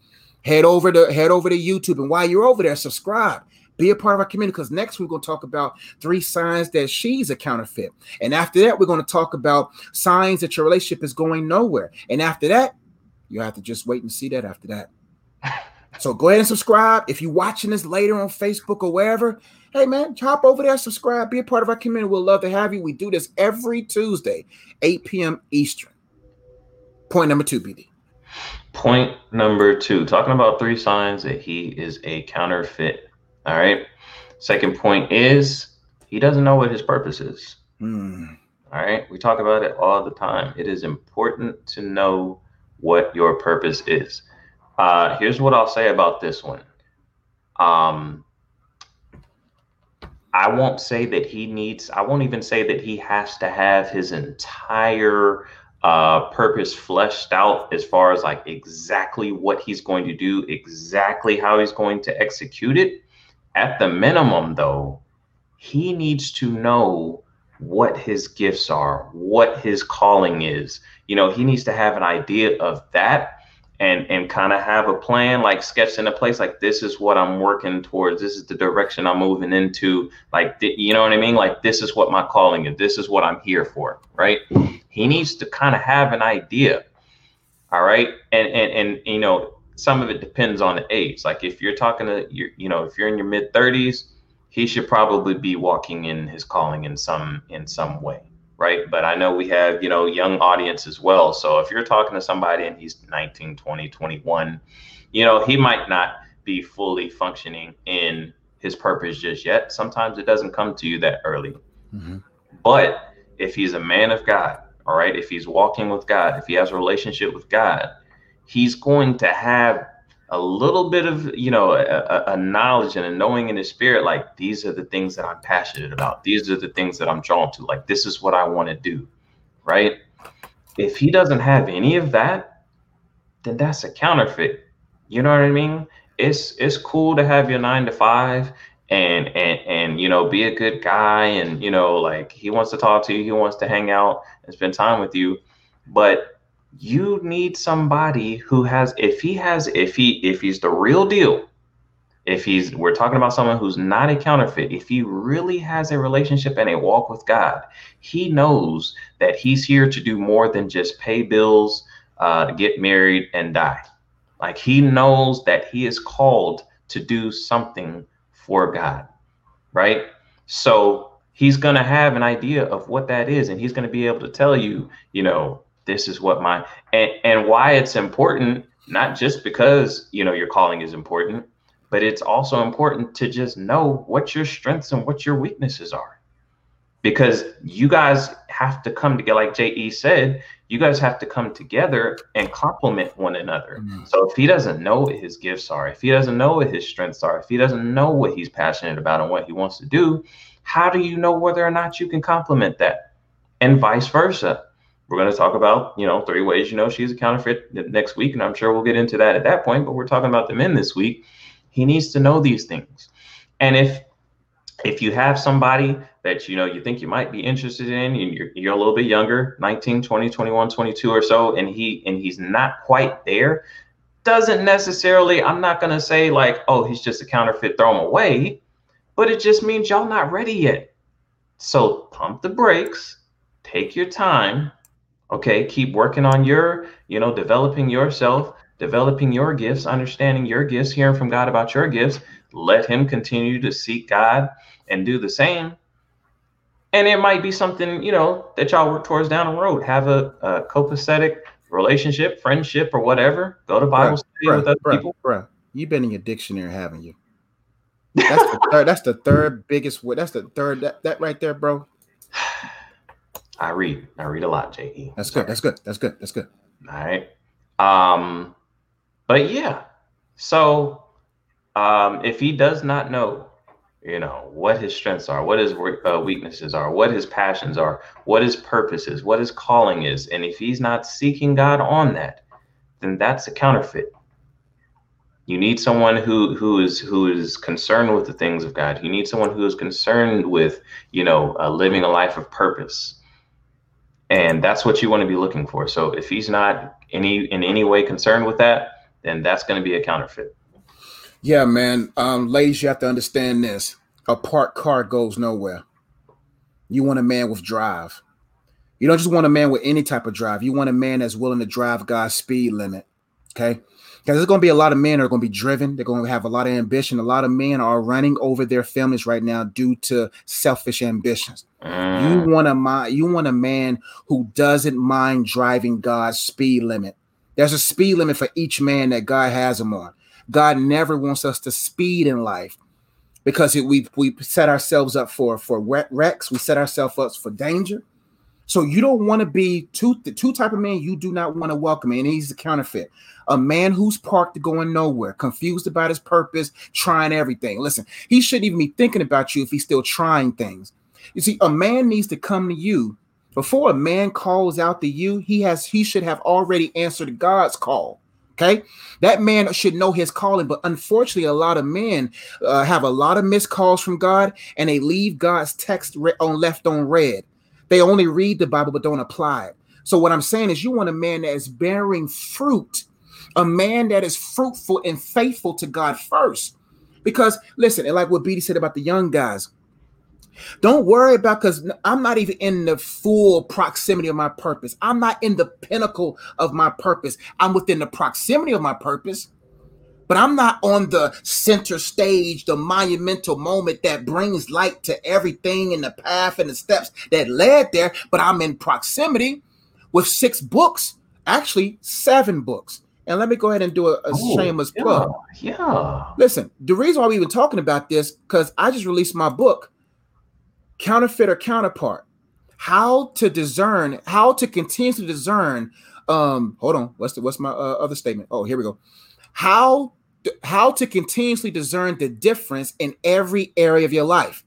Head over to head over to YouTube. And while you're over there, subscribe. Be a part of our community, because next we're going to talk about three signs that she's a counterfeit. And after that, we're going to talk about signs that your relationship is going nowhere. And after that, you have to just wait and see that after that. So go ahead and subscribe. If you're watching this later on Facebook or wherever, hey, man, hop over there, subscribe, be a part of our community. We'll love to have you. We do this every Tuesday, eight p.m. Eastern. Point number two, B D. Point number two, talking about three signs that he is a counterfeit. All right. Second point is he doesn't know what his purpose is. Mm. All right. We talk about it all the time. It is important to know what your purpose is. Uh, here's what I'll say about this one. Um, I won't say that he needs, I won't even say that he has to have his entire uh, purpose fleshed out as far as like exactly what he's going to do, exactly how he's going to execute it. At the minimum, though, he needs to know what his gifts are, what his calling is. You know, he needs to have an idea of that. And and kind of have a plan, like sketched in a place, like this is what I'm working towards. This is the direction I'm moving into. Like, th- you know what I mean? Like, this is what my calling is. This is what I'm here for, right? He needs to kind of have an idea, all right? And, and, and you know, some of it depends on the age. Like, if you're talking to, your, you know, if you're in your mid-thirties, he should probably be walking in his calling in some in some way. Right. But I know we have, you know, young audience as well. So if you're talking to somebody and he's nineteen, twenty, twenty-one, you know, he might not be fully functioning in his purpose just yet. Sometimes it doesn't come to you that early. Mm-hmm. But if he's a man of God, all right, if he's walking with God, if he has a relationship with God, he's going to have a little bit of, you know, a, a knowledge and a knowing in his spirit, like these are the things that I'm passionate about. These are the things that I'm drawn to. Like, this is what I want to do. Right. If he doesn't have any of that, then that's a counterfeit. You know what I mean? It's it's cool to have your nine to five and, and, and, you know, be a good guy. And, you know, like he wants to talk to you. He wants to hang out and spend time with you. But you need somebody who has, if he has, if he, if he's the real deal, if he's, we're talking about someone who's not a counterfeit, if he really has a relationship and a walk with God, he knows that he's here to do more than just pay bills, uh, get married and die. Like he knows that he is called to do something for God, right? So he's going to have an idea of what that is. And he's going to be able to tell you, you know, this is what my and, and why it's important, not just because, you know, your calling is important, but it's also important to just know what your strengths and what your weaknesses are. because you guys have to come together. Like J E said, you guys have to come together and complement one another. Mm-hmm. So if he doesn't know what his gifts are, if he doesn't know what his strengths are, if he doesn't know what he's passionate about and what he wants to do, how do you know whether or not you can complement that? And vice versa. We're going to talk about, you know, three ways, you know, she's a counterfeit next week. And I'm sure we'll get into that at that point, but we're talking about the men this week. He needs to know these things. And if, if you have somebody that, you know, you think you might be interested in, and you're, you're a little bit younger, nineteen, twenty, twenty-one, twenty-two or so, and he, and he's not quite there, doesn't necessarily, I'm not going to say like, oh, he's just a counterfeit, throw him away, but it just means y'all not ready yet. So pump the brakes, take your time. Okay, keep working on your, you know, developing yourself, developing your gifts, understanding your gifts, hearing from God about your gifts. Let him continue to seek God and do the same. And it might be something, you know, that y'all work towards down the road. Have a, a copacetic relationship, friendship, or whatever. Go to Bible study bruh, with other bruh, people. Bruh. You've been in your dictionary, haven't you? That's the third. That's the third biggest. That's the third. That, that right there, bro. I read. I read a lot, J E. That's good. That's good. That's good. That's good. All right. Um, but yeah, so um, if he does not know, you know, what his strengths are, what his uh, weaknesses are, what his passions are, what his purpose is, what his calling is, and if he's not seeking God on that, then that's a counterfeit. You need someone who who is who is concerned with the things of God. You need someone who is concerned with, you know, uh, living a life of purpose. And that's what you want to be looking for. So if he's not any in any way concerned with that, then that's going to be a counterfeit. Yeah, man. Um, ladies, you have to understand this. A parked car goes nowhere. You want a man with drive. You don't just want a man with any type of drive. You want a man that's willing to drive God's speed limit. Okay? Because there's going to be a lot of men that are going to be driven. They're going to have a lot of ambition. A lot of men are running over their families right now due to selfish ambitions. Mm. You want a man, you want a man who doesn't mind driving God's speed limit. There's a speed limit for each man that God has him on. God never wants us to speed in life because it, we we set ourselves up for, for wrecks. We set ourselves up for danger. So you don't want to be two, the two type of man you do not want to welcome. And he's a counterfeit, a man who's parked going nowhere, confused about his purpose, trying everything. Listen, he shouldn't even be thinking about you if he's still trying things. You see, a man needs to come to you before a man calls out to you. He has he should have already answered God's call. OK, that man should know his calling. But unfortunately, a lot of men uh, have a lot of missed calls from God, and they leave God's text re- on left on red. They only read the Bible, but don't apply it. So what I'm saying is you want a man that is bearing fruit, a man that is fruitful and faithful to God first. Because listen, and like what B D said about the young guys, don't worry about, because I'm not even in the full proximity of my purpose. I'm not in the pinnacle of my purpose. I'm within the proximity of my purpose, but I'm not on the center stage, the monumental moment that brings light to everything in the path and the steps that led there. But I'm in proximity with six books, actually seven books. And let me go ahead and do a, a oh, shameless yeah, plug. Yeah. Listen, the reason why we were talking about this, because I just released my book, Counterfeit or Counterpart, how to discern, how to continue to discern. Um, hold on. What's the, what's my uh, other statement? Oh, here we go. How, how to continuously discern the difference in every area of your life.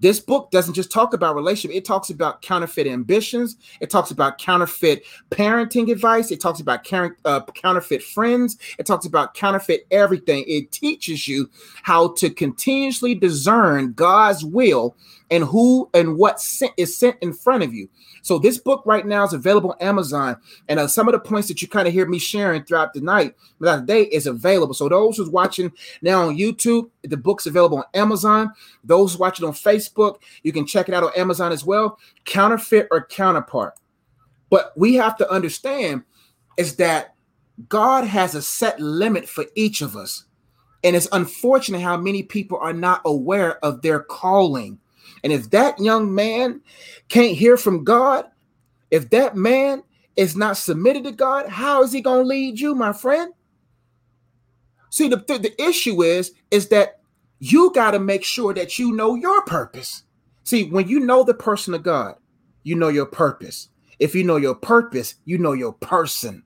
This book doesn't just talk about relationship. It talks about counterfeit ambitions. It talks about counterfeit parenting advice. It talks about car- uh, counterfeit friends. It talks about counterfeit everything. It teaches you how to continuously discern God's will and who and what sent, is sent in front of you. So this book right now is available on Amazon. And uh, some of the points that you kind of hear me sharing throughout the night, throughout the day, is available. So those who's watching now on YouTube, the book's available on Amazon. Those watching on Facebook, you can check it out on Amazon as well. Counterfeit or Counterpart. But we have to understand is that God has a set limit for each of us. And it's unfortunate how many people are not aware of their calling. And if that young man can't hear from God, if that man is not submitted to God, how is he going to lead you, my friend? See, the, the, the issue is, is that you got to make sure that you know your purpose. See, when you know the person of God, you know your purpose. If you know your purpose, you know your person.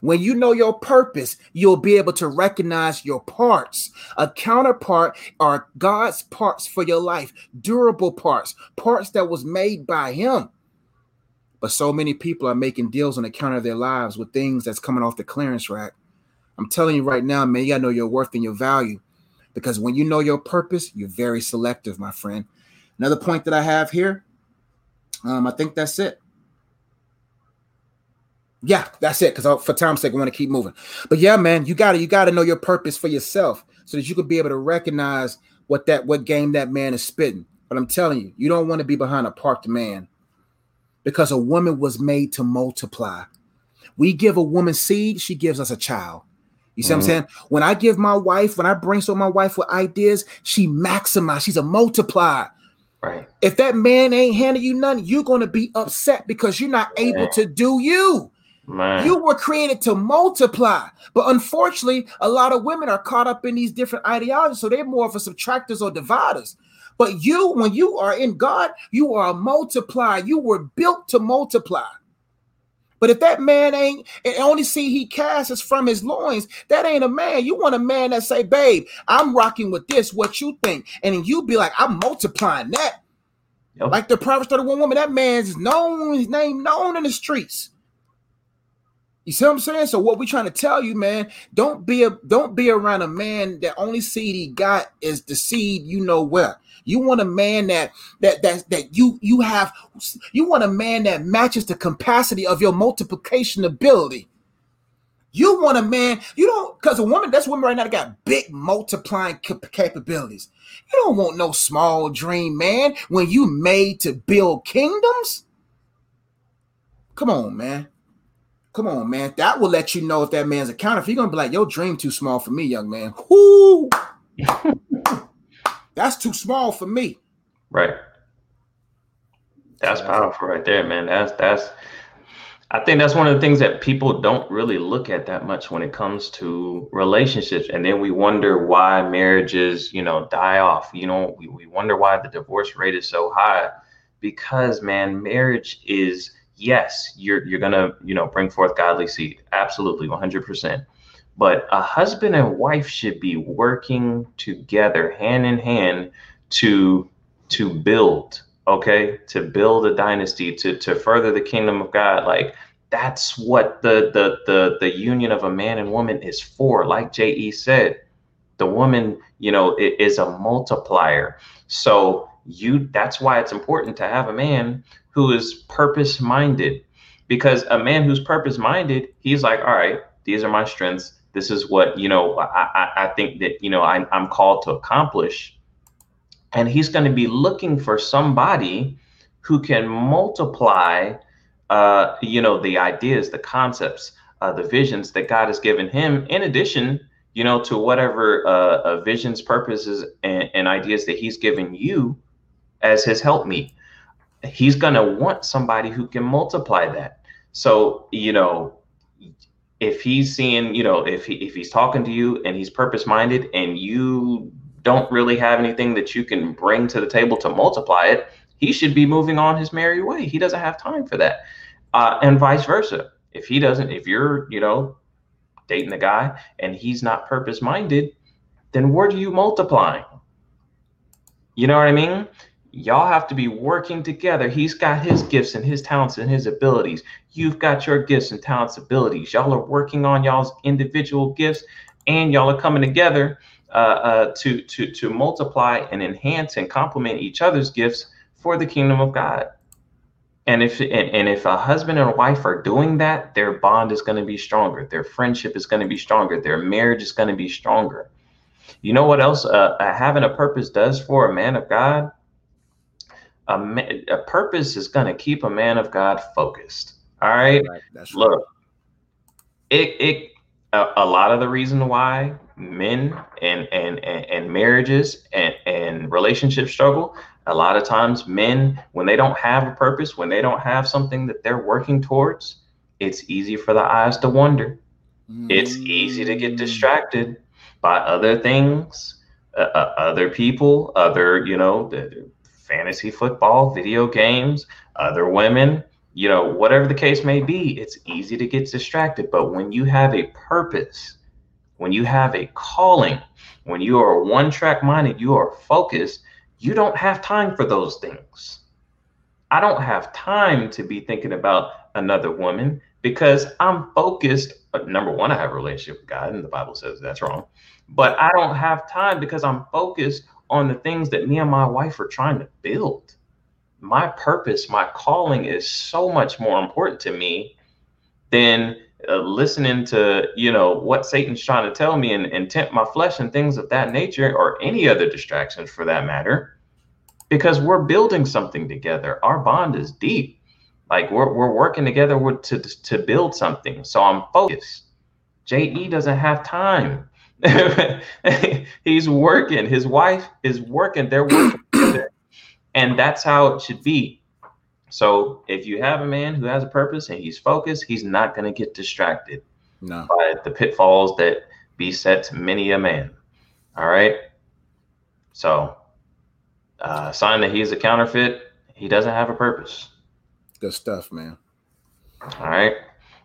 When you know your purpose, you'll be able to recognize your parts. A counterpart are God's parts for your life, durable parts, parts that was made by him. But so many people are making deals on the counter of their lives with things that's coming off the clearance rack. I'm telling you right now, man, you gotta know your worth and your value, because when you know your purpose, you're very selective, my friend. Another point that I have here, um, I think that's it. Yeah, that's it. Because for time's sake, I want to keep moving. But yeah, man, you gotta you gotta know your purpose for yourself so that you could be able to recognize what that what game that man is spitting. But I'm telling you, you don't want to be behind a parked man, because a woman was made to multiply. We give a woman seed, she gives us a child. You see mm-hmm. what I'm saying? When I give my wife, when I brainstorm my wife with ideas, she maximizes. She's a multiplier. Right. If that man ain't handing you nothing, you're going to be upset because you're not able yeah. to do you. Man. You were created to multiply, but unfortunately, a lot of women are caught up in these different ideologies, so they're more of a subtractors or dividers. But you, when you are in God, you are a multiplier. You were built to multiply. But if that man ain't, and only see he casts is from his loins, that ain't a man. You want a man that say, babe, I'm rocking with this, what you think? And then you be like, I'm multiplying that. Yep. Like the Proverbs thirty-one woman, that man's known, his name known in the streets. You see what I'm saying? So what we're trying to tell you, man, don't be a, don't be around a man that only seed he got is the seed you know where. You want a man that that that that you you have. You want a man that matches the capacity of your multiplication ability. You want a man you don't, because a woman, that's women right now that got big multiplying cap- capabilities. You don't want no small dream man when you made to build kingdoms. Come on, man. Come on, man. That will let you know if that man's a counterfeit. You're going to be like, your dream too small for me, young man. Whoo! That's too small for me. Right. That's powerful right there, man. That's that's. I think that's one of the things that people don't really look at that much when it comes to relationships. And then we wonder why marriages, you know, die off. You know, we, we wonder why the divorce rate is so high, because, man, marriage is, yes, you're you're going to, you know, bring forth godly seed. Absolutely. one hundred percent. But a husband and wife should be working together hand in hand to to build. OK, to build a dynasty, to to further the kingdom of God. Like, that's what the the the, the union of a man and woman is for. Like J E said, the woman, you know, is a multiplier. So you that's why it's important to have a man who is purpose minded, because a man who's purpose minded, he's like, all right, these are my strengths. This is what, you know, I, I, I think that, you know, I, I'm called to accomplish. And he's going to be looking for somebody who can multiply, uh, you know, the ideas, the concepts, uh, the visions that God has given him, in addition, you know, to whatever uh, uh, visions, purposes and, and ideas that he's given you as his helpmeet. He's going to want somebody who can multiply that. So, you know, if he's seeing, you know, if he if he's talking to you and he's purpose minded and you don't really have anything that you can bring to the table to multiply it, he should be moving on his merry way. He doesn't have time for that. Uh, and vice versa. If he doesn't, if you're, you know, dating a guy and he's not purpose minded, then where do you multiply? You know what I mean? Y'all have to be working together. He's got his gifts and his talents and his abilities. You've got your gifts and talents, abilities. Y'all are working on y'all's individual gifts, and y'all are coming together uh, uh, to to to multiply and enhance and complement each other's gifts for the kingdom of God. And if and, and if a husband and a wife are doing that, their bond is going to be stronger. Their friendship is going to be stronger. Their marriage is going to be stronger. You know what else uh, having a purpose does for a man of God? A, man, a purpose is going to keep a man of God focused. All right. All right, that's right. Look, it, it, a, a lot of the reason why men and, and, and, and marriages and, and relationships struggle, a lot of times men, when they don't have a purpose, when they don't have something that they're working towards, it's easy for the eyes to wander. Mm. It's easy to get distracted by other things, uh, uh, other people, other, you know, the, fantasy football, video games, other women, you know, whatever the case may be, it's easy to get distracted. But when you have a purpose, when you have a calling, when you are one-track minded, you are focused, you don't have time for those things. I don't have time to be thinking about another woman because I'm focused. Number one, I have a relationship with God, and the Bible says that's wrong. But I don't have time because I'm focused on the things that me and my wife are trying to build. My purpose, my calling is so much more important to me than uh, listening to, you know, what Satan's trying to tell me and, and tempt my flesh and things of that nature, or any other distractions for that matter, because we're building something together. Our bond is deep. Like we're, we're working together with, to, to build something. So I'm focused. J E doesn't have time. He's working. His wife is working. They're working together. And that's how it should be. So if you have a man who has a purpose and he's focused, he's not going to get distracted no. by the pitfalls that beset many a man. All right. So uh, sign that he's a counterfeit. He doesn't have a purpose. Good stuff, man. All right.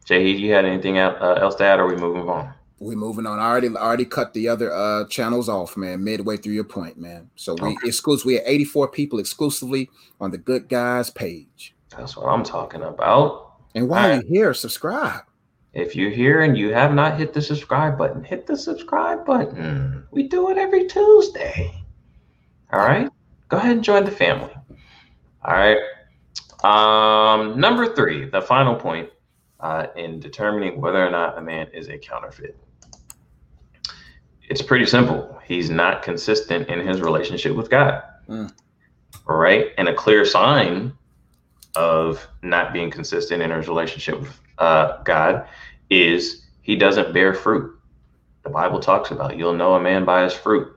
Jay, you had anything else to add, or are we moving on? We're moving on. I already, I already cut the other uh, channels off, man, midway through your point, man. So we okay. exclusive. We had eighty-four people exclusively on the Good Guys page. That's what I'm talking about. And while right. you're here, subscribe. If you're here and you have not hit the subscribe button, hit the subscribe button. We do it every Tuesday. All right. Go ahead and join the family. All right. Um, number three, the final point uh, in determining whether or not a man is a counterfeit. It's pretty simple. He's not consistent in his relationship with God. Mm. Right. And a clear sign of not being consistent in his relationship with uh, God is he doesn't bear fruit. The Bible talks about, you'll know a man by his fruit.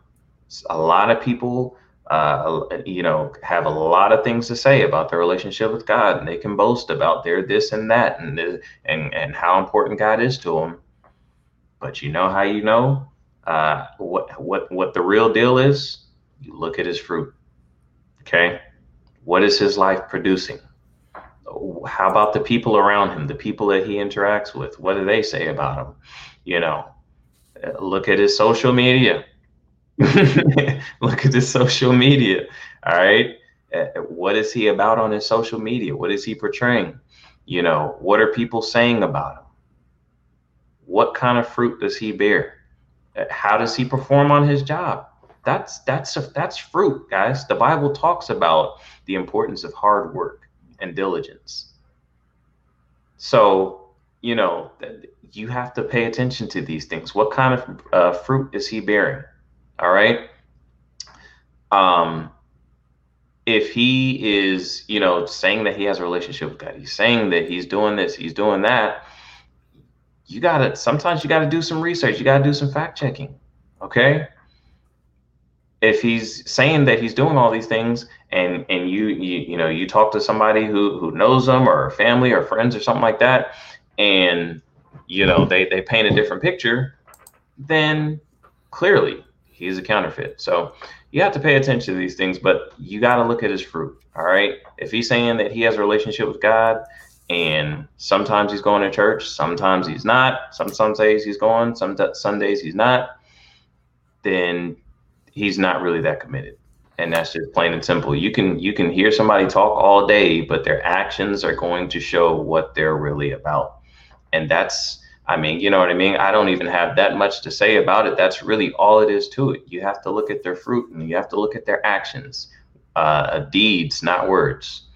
A lot of people Uh, you know, have a lot of things to say about their relationship with God, and they can boast about their this and that and this, and, and how important God is to them. But you know how you know uh, what what what the real deal is? You look at his fruit. Okay, what is his life producing? How about the people around him, the people that he interacts with? What do they say about him? You know, look at his social media. Look at his social media. All right. Uh, what is he about on his social media? What is he portraying? You know, what are people saying about him? What kind of fruit does he bear? Uh, how does he perform on his job? That's that's a, that's fruit, guys. The Bible talks about the importance of hard work and diligence. So, you know, you have to pay attention to these things. What kind of uh, fruit is he bearing? All right. Um, if he is, you know, saying that he has a relationship with God, he's saying that he's doing this, he's doing that. You got to sometimes you got to do some research. You got to do some fact checking. OK. If he's saying that he's doing all these things and and you, you, you know, you talk to somebody who, who knows them, or family or friends or something like that, and, you know, they, they paint a different picture, then clearly he's a counterfeit. So you have to pay attention to these things, but you got to look at his fruit. All right. If he's saying that he has a relationship with God, and sometimes he's going to church, sometimes he's not, some some days he's going, some some days he's not, then he's not really that committed. And that's just plain and simple. You can you can hear somebody talk all day, but their actions are going to show what they're really about. And that's, I mean, you know what I mean? I don't even have that much to say about it. That's really all it is to it. You have to look at their fruit, and you have to look at their actions, uh, deeds, not words.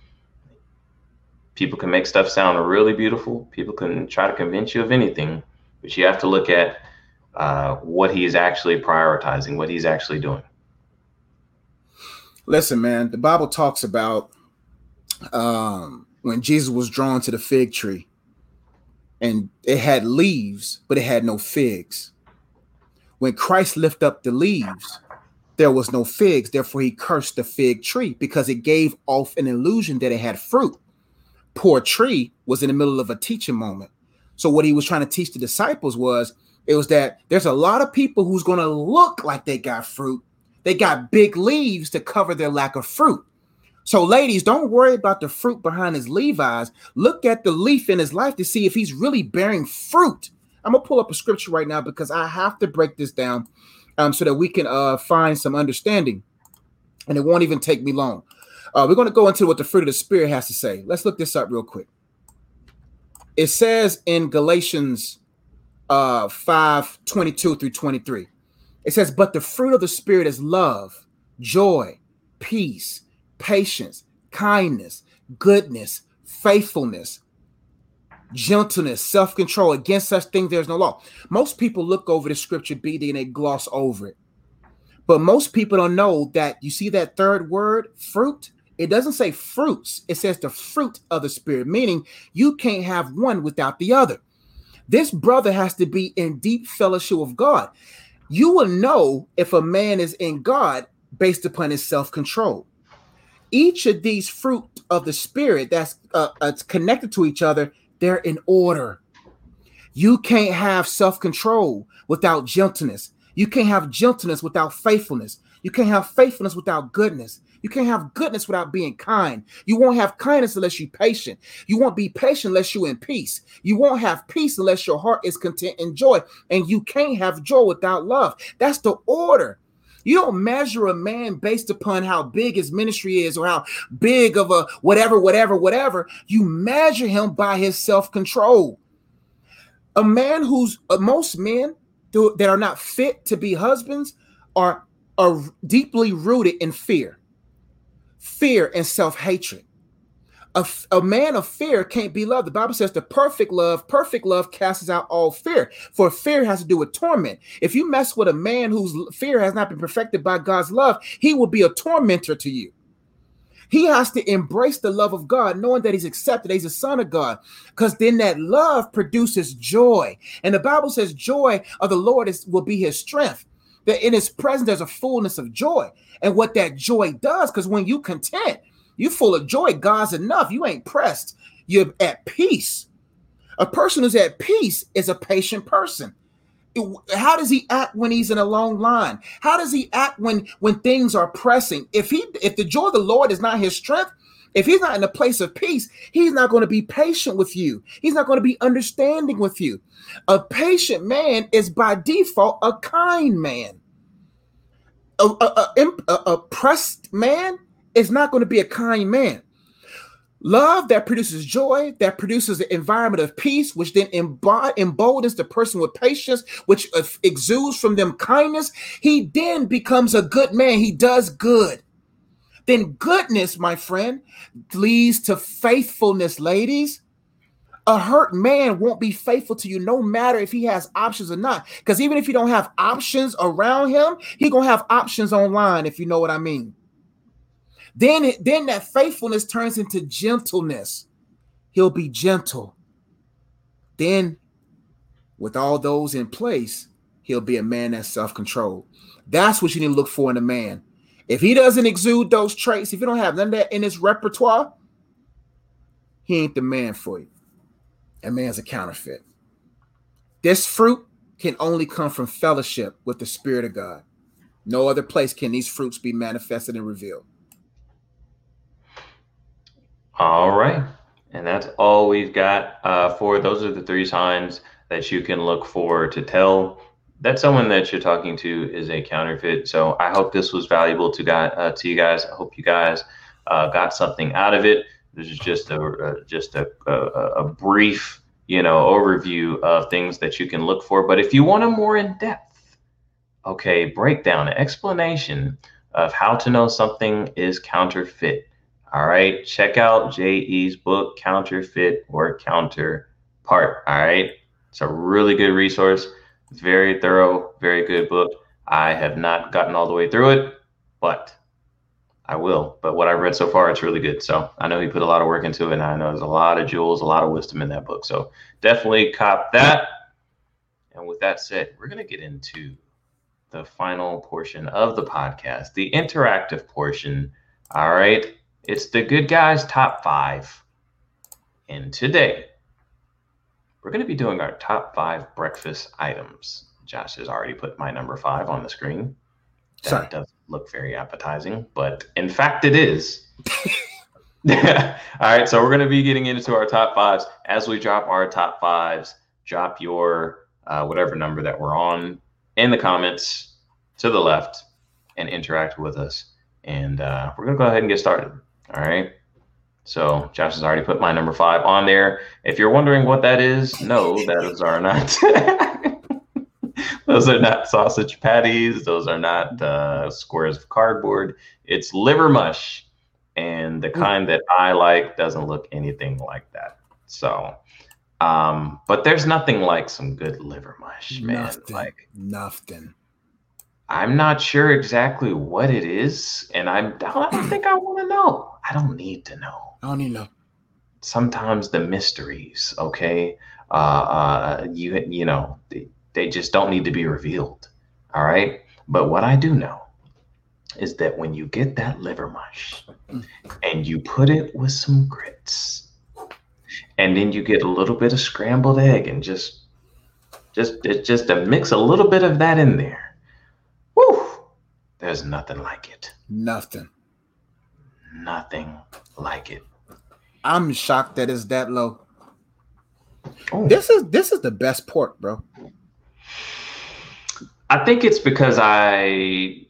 People can make stuff sound really beautiful. People can try to convince you of anything, but you have to look at uh, what he is actually prioritizing, what he's actually doing. Listen, man, the Bible talks about um, when Jesus was drawn to the fig tree, and it had leaves, but it had no figs. When Christ lifted up the leaves, there was no figs. Therefore, he cursed the fig tree because it gave off an illusion that it had fruit. Poor tree was in the middle of a teaching moment. So what he was trying to teach the disciples was, it was that there's a lot of people who's going to look like they got fruit. They got big leaves to cover their lack of fruit. So ladies, don't worry about the fruit behind his Levi's. Look at the leaf in his life to see if he's really bearing fruit. I'm going to pull up a scripture right now because I have to break this down um, so that we can uh, find some understanding. And it won't even take me long. Uh, we're going to go into what the fruit of the Spirit has to say. Let's look this up real quick. It says in Galatians uh, five, twenty-two through twenty-three, it says, but the fruit of the Spirit is love, joy, peace, patience, kindness, goodness, faithfulness, gentleness, self-control. Against such things there's no law. Most people look over the scripture B D and they gloss over it. But most people don't know that you see that third word, fruit. It doesn't say fruits. It says the fruit of the Spirit, meaning you can't have one without the other. This brother has to be in deep fellowship with God. You will know if a man is in God based upon his self-control. Each of these fruit of the Spirit that's uh, uh, connected to each other, they're in order. You can't have self-control without gentleness. You can't have gentleness without faithfulness. You can't have faithfulness without goodness. You can't have goodness without being kind. You won't have kindness unless you're patient. You won't be patient unless you're in peace. You won't have peace unless your heart is content and joy. And you can't have joy without love. That's the order. You don't measure a man based upon how big his ministry is or how big of a whatever, whatever, whatever. You measure him by his self-control. A man who's uh, most men do, that are not fit to be husbands are, are deeply rooted in fear, fear and self-hatred. A, a man of fear can't be loved. The Bible says the perfect love, perfect love casts out all fear, for fear has to do with torment. If you mess with a man whose fear has not been perfected by God's love, he will be a tormentor to you. He has to embrace the love of God, knowing that he's accepted, that he's a son of God, because then that love produces joy. And the Bible says joy of the Lord is, will be his strength. That in his presence, there's a fullness of joy. And what that joy does, because when you content, you're full of joy. God's enough. You ain't pressed. You're at peace. A person who's at peace is a patient person. How does he act when he's in a long line? How does he act when, when things are pressing? If he, if the joy of the Lord is not his strength, if he's not in a place of peace, he's not going to be patient with you. He's not going to be understanding with you. A patient man is by default a kind man. A, a, a, a, a oppressed man is not going to be a kind man. Love that produces joy, that produces the environment of peace, which then emb- emboldens the person with patience, which exudes from them kindness. He then becomes a good man. He does good. Then goodness, my friend, leads to faithfulness, ladies. A hurt man won't be faithful to you no matter if he has options or not. Because even if you don't have options around him, he's going to have options online, if you know what I mean. Then, it, then that faithfulness turns into gentleness. He'll be gentle. Then, with all those in place, he'll be a man that's self-controlled. That's what you need to look for in a man. If he doesn't exude those traits, if you don't have none of that in his repertoire, he ain't the man for you. That man's a counterfeit. This fruit can only come from fellowship with the Spirit of God. No other place can these fruits be manifested and revealed. All right. And that's all we've got uh, for those are the three signs that you can look for to tell that someone that you're talking to is a counterfeit. So I hope this was valuable to, guy, uh, to you guys. I hope you guys uh, got something out of it. This is just a uh, just a, a, a brief, you know, overview of things that you can look for. But if you want a more in-depth, okay, breakdown, explanation of how to know something is counterfeit. All right, check out J E's book, Counterfeit or Counterpart. All right, it's a really good resource. It's very thorough, very good book. I have not gotten all the way through it, but I will. But what I've read so far, it's really good. So I know he put a lot of work into it, and I know there's a lot of jewels, a lot of wisdom in that book. So definitely cop that. And with that said, we're going to get into the final portion of the podcast, the interactive portion. All right. It's the good guys top five. And today, we're going to be doing our top five breakfast items. Josh has already put my number five on the screen. That Sorry. Does look very appetizing, but in fact it is. All right, so we're going to be getting into our top fives. As we drop our top fives, drop your uh, whatever number that we're on in the comments to the left and interact with us. And uh, we're going to go ahead and get started. All right. So Josh has already put my number five on there. If you're wondering what that is, no, those are not. Those are not sausage patties. Those are not uh, squares of cardboard. It's liver mush. And the kind that I like doesn't look anything like that. So, um, but there's nothing like some good liver mush, man. Nothing, like nothing. I'm not sure exactly what it is, and I'm, I don't think I want to know. I don't need to know. I don't need to know. Sometimes the mysteries, okay, uh, uh, you you know, they, they just don't need to be revealed. All right. But what I do know is that when you get that liver mush and you put it with some grits and then you get a little bit of scrambled egg and just just just to mix a little bit of that in there, woo, there's nothing like it. Nothing. Nothing like it. I'm shocked that it's that low. Oh. This is this is the best pork, bro. I think it's because I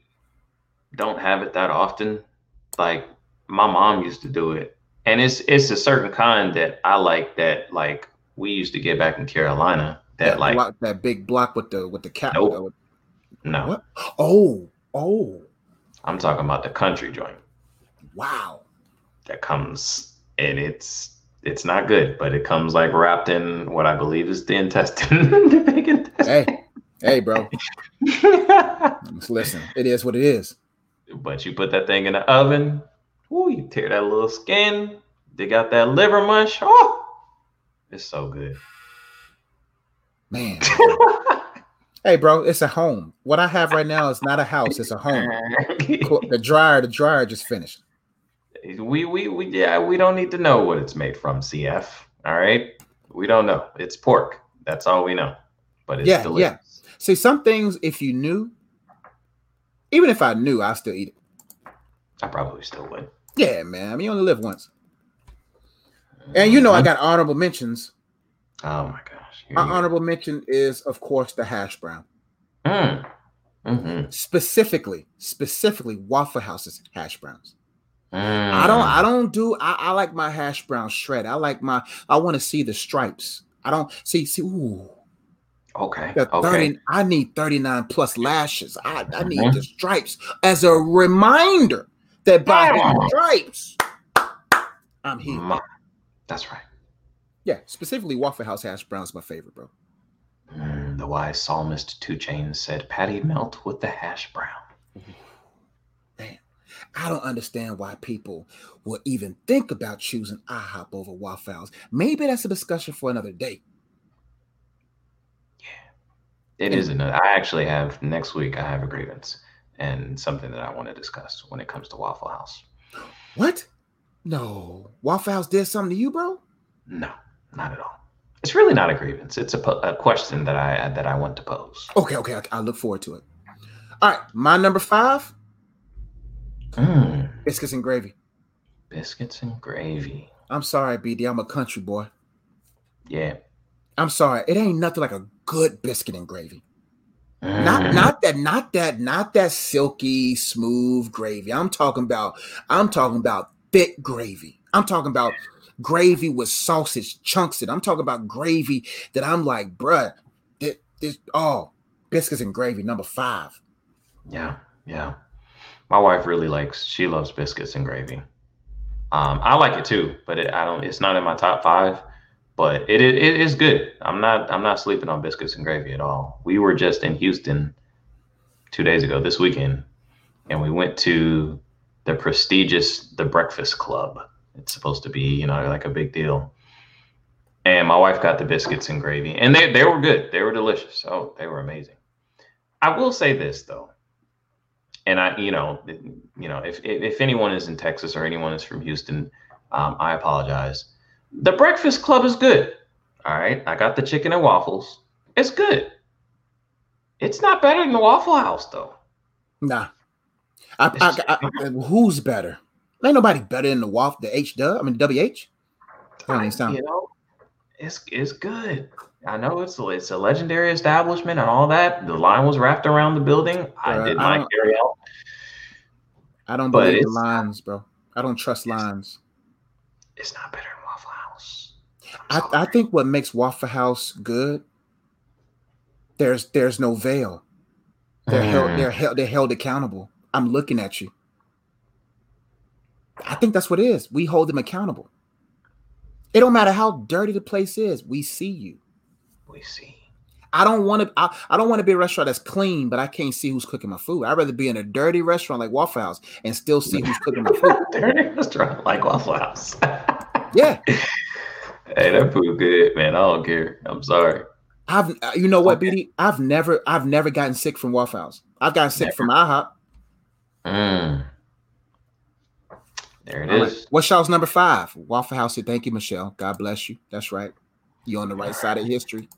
don't have it that often. Like my mom used to do it, and it's it's a certain kind that I like, that like we used to get back in Carolina, that, that like block, that big block with the with the cap. Nope. No. What? oh oh I'm talking about the country joint. Wow. That comes, and it's it's not good, but it comes like wrapped in what I believe is the intestine. The big intestine. Hey hey bro. Just listen, it is what it is. But you put that thing in the oven, ooh, you tear that little skin, dig out that liver mush. Oh, it's so good. Man. Hey, bro, it's a home. What I have right now is not a house, it's a home. The dryer, the dryer just finished. We we we yeah, we don't need to know what it's made from, C F. All right. We don't know. It's pork. That's all we know. But it's yeah, delicious. Yeah. See, some things, if you knew. Even if I knew, I'd still eat it. I probably still would. Yeah, man. I mean, you only live once. And you know, I got honorable mentions. Oh, my gosh. Here my honorable go. mention is, of course, the hash brown. Mm. Mm-hmm. Specifically, specifically Waffle House's hash browns. Mm. I don't I don't do, I, I like my hash brown shred. I like my, I want to see the stripes. I don't, see, see, ooh. Okay. thirty, okay. I need thirty-nine plus lashes. I, I need mm-hmm. the stripes as a reminder that by the stripes, I'm here. My, that's right. Yeah, specifically Waffle House hash brown is my favorite, bro. Mm, the wise psalmist Two Chainz said, "Patty melt with the hash brown." Mm-hmm. Damn, I don't understand why people will even think about choosing IHOP over Waffle House. Maybe that's a discussion for another day. It is another. I actually have next week. I have a grievance and something that I want to discuss when it comes to Waffle House. What? No, Waffle House did something to you, bro? No, not at all. It's really not a grievance. It's a, a question that I that I want to pose. Okay, okay, okay. I look forward to it. All right, my number five. Mm. Biscuits and gravy. Biscuits and gravy. I'm sorry, B D. I'm a country boy. Yeah. I'm sorry. It ain't nothing like a good biscuit and gravy. Mm. Not not that, not that, not that silky, smooth gravy. I'm talking about, I'm talking about thick gravy. I'm talking about gravy with sausage chunks in it. I'm talking about gravy that I'm like, bruh, this, this oh, biscuits and gravy, number five. Yeah, yeah. My wife really likes, she loves biscuits and gravy. Um, I like it too, but it, I don't, it's not in my top five. But it, it it is good. I'm not I'm not sleeping on biscuits and gravy at all. We were just in Houston two days ago, this weekend, and we went to the prestigious The Breakfast Club. It's supposed to be, you know, like a big deal. And my wife got the biscuits and gravy, and they they were good. They were delicious. Oh, they were amazing. I will say this though, and I you know you know if if, if anyone is in Texas or anyone is from Houston, um, I apologize. The Breakfast Club is good. All right. I got the chicken and waffles. It's good. It's not better than the Waffle House, though. Nah. I, I, I, I, who's better? Ain't nobody better than the Waff, the H Dub. I mean, W H. I, you know, it's it's good. I know it's it's a legendary establishment and all that. The line was wrapped around the building. I did not carry out. I don't believe the lines, bro. I don't trust lines. It's not better than Waffle House. I, I think what makes Waffle House good, there's there's no veil. They're mm. held they're held they're held accountable. I'm looking at you. I think that's what it is. We hold them accountable. It don't matter how dirty the place is. We see you. We see. I don't want to. I, I don't want to be a restaurant that's clean, but I can't see who's cooking my food. I'd rather be in a dirty restaurant like Waffle House and still see who's cooking my food. Dirty restaurant like Waffle House. Yeah. Hey, that food good, man. I don't care. I'm sorry. I've. You know what, okay. B D? I've never. I've never gotten sick from Waffle House. I've gotten sick never. from IHOP. Mm. There it All is. Right. What's y'all's number five? Waffle House said, thank you, Michelle. God bless you. That's right. You're on the right, right side of history.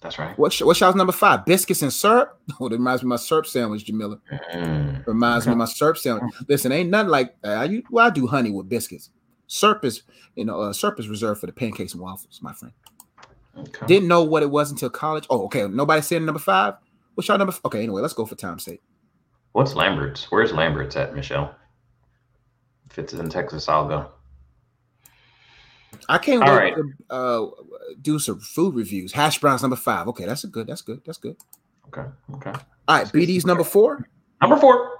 That's right. What's, what's y'all's number five? Biscuits and syrup? Oh, that reminds me of my syrup sandwich, Jamila. Mm. Reminds me of my syrup sandwich. Listen, ain't nothing like uh, you, well, I do honey with biscuits. Syrup is, you know, uh, syrup is reserved for the pancakes and waffles, my friend. Okay. Didn't know what it was until college. Oh, okay. Nobody said number five. What's y'all number? F- okay, anyway, let's go for time's sake. What's Lambert's? Where's Lambert's at, Michelle? If it's in Texas, I'll go. I can't All wait right. to uh, do some food reviews. Hash browns number five. Okay, that's a good. That's good. That's good. Okay. Okay. All right. Let's B D's number four. Number four.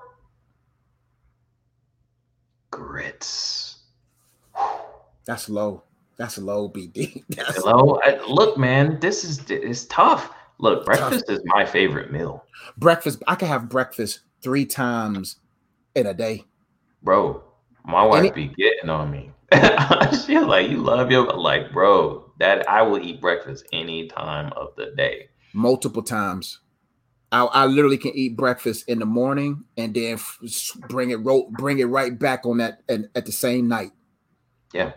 Grits. That's low. That's low, B D. That's low. I, look, man, this is it's tough. Look, breakfast tough. is my favorite meal. Breakfast. I can have breakfast three times in a day, bro. My wife it, be getting on me. She's like, you love your like, bro. That I will eat breakfast any time of the day, multiple times. I, I literally can eat breakfast in the morning and then f- bring it ro- bring it right back on that and at the same night. Yeah.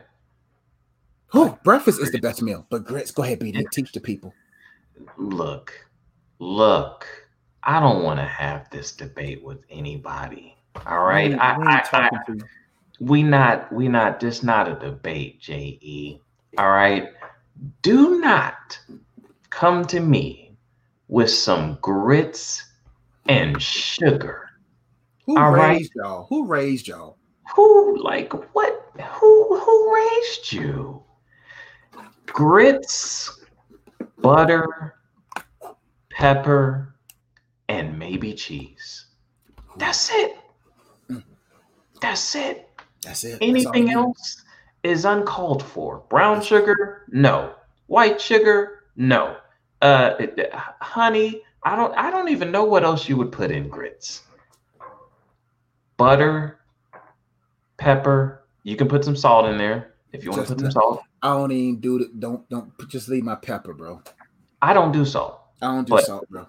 Oh, breakfast is the best meal. But grits, go ahead, B D, teach the people. Look, look. I don't want to have this debate with anybody. All right, what are you, what are you I, talking I, I, to? We not, we not, this not a debate, J E. All right. Do not come to me with some grits and sugar. Who all raised right? y'all? Who raised y'all? Who, like, what? Who, who raised you? Grits, butter, pepper, and maybe cheese. That's it. That's it. That's it. Anything That's else is uncalled for. Brown sugar, no. White sugar, no. Uh, honey, I don't. I don't even know what else you would put in grits. Butter, pepper. You can put some salt in there if you want to put some salt. I don't even do the. Don't don't just leave my pepper, bro. I don't do salt. I don't do salt, bro.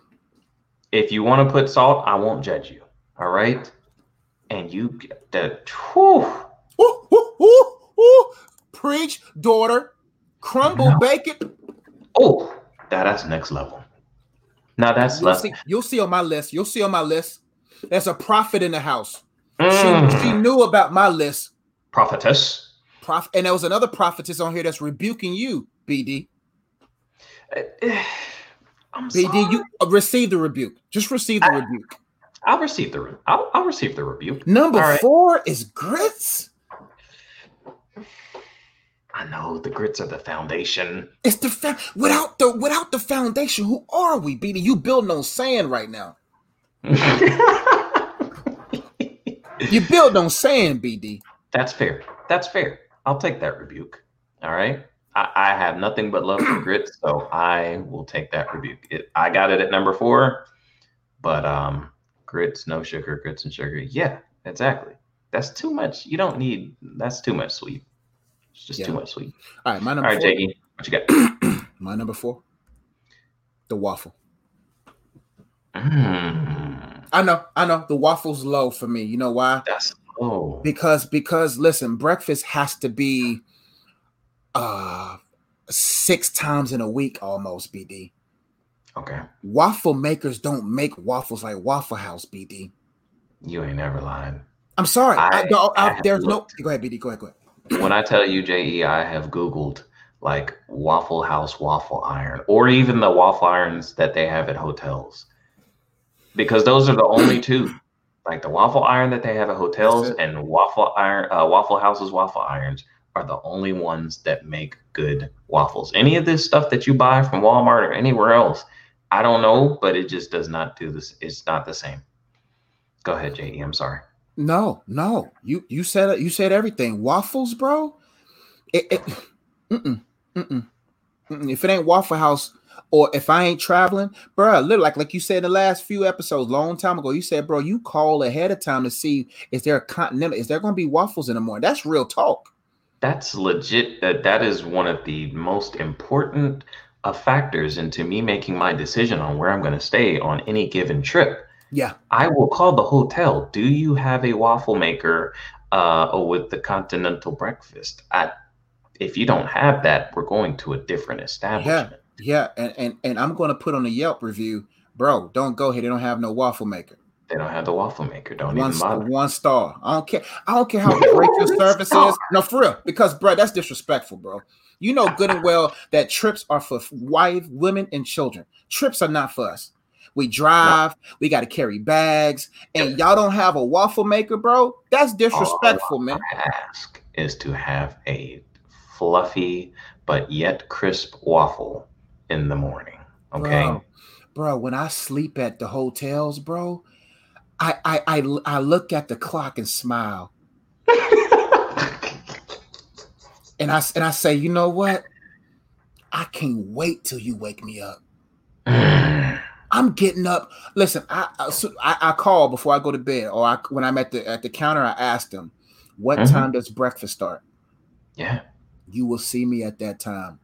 If you want to put salt, I won't judge you. All right, and you get the. Whew, Ooh, ooh, ooh, ooh. Preach, daughter. Crumble, no. Bake it. Oh, that, that's next level. Now that's you'll see, you'll see on my list. You'll see on my list. There's a prophet in the house. Mm. She, she knew about my list. Prophetess. Prof, and there was another prophetess on here that's rebuking you, B D. Uh, I'm B D, sorry. You receive the rebuke. Just receive the I, rebuke. I'll receive the rebuke. I'll, I'll receive the rebuke. Number right. four is grits. I know the grits are the foundation. It's the fa- without the without the foundation. Who are we, B D? You building on sand right now. You build on sand, B D. That's fair. That's fair. I'll take that rebuke. All right. I, I have nothing but love for grits, so I will take that rebuke. It, I got it at number four, but um, grits, no sugar, grits and sugar. Yeah, exactly. That's too much. You don't need. That's too much sweet. It's just yeah. too much sweet. All right, my number All right, four. All right, J E, what you got? My number four, the waffle. Mm. I know, I know. The waffle's low for me. You know why? That's low. Because, because, listen, breakfast has to be uh, six times in a week almost, B D. Okay. Waffle makers don't make waffles like Waffle House, B D. You ain't never lying. I'm sorry. I, I, no, I, I there's no. Go ahead, B D. Go ahead. Go ahead. When I tell you, J E, I have Googled like Waffle House waffle iron, or even the waffle irons that they have at hotels, because those are the only two. Like the waffle iron that they have at hotels and waffle iron, uh, Waffle House's waffle irons are the only ones that make good waffles. Any of this stuff that you buy from Walmart or anywhere else, I don't know, but it just does not do this. It's not the same. Go ahead, J E. I'm sorry. No, no, you you said you said everything. Waffles, bro. It, it, mm-mm, mm-mm, mm-mm. If it ain't Waffle House, or if I ain't traveling, bro, literally, like like you said in the last few episodes, long time ago, you said, bro, you call ahead of time to see is there a continental, is there going to be waffles in the morning? That's real talk. That's legit. Uh, that is one of the most important uh, factors into me making my decision on where I'm going to stay on any given trip. Yeah, I will call the hotel. Do you have a waffle maker uh, with the continental breakfast? I, if you don't have that, we're going to a different establishment. Yeah. Yeah, and, and, and I'm going to put on a Yelp review, bro, don't go here. They don't have no waffle maker. They don't have the waffle maker. Don't one, even bother. One star. I don't care. I don't care how great your service is. No, for real, because, bro, that's disrespectful, bro. You know good and well that trips are for wives, women, and children. Trips are not for us. We drive. No. We got to carry bags. And y'all don't have a waffle maker, bro? That's disrespectful, man. All I man. ask is to have a fluffy but yet crisp waffle in the morning, okay, bro, bro. When I sleep at the hotels, bro, I I I, I look at the clock and smile, and I and I say, you know what? I can't wait till you wake me up. I'm getting up. Listen, I I, so I I call before I go to bed, or I when I'm at the at the counter, I ask them, what mm-hmm. time does breakfast start? Yeah, you will see me at that time.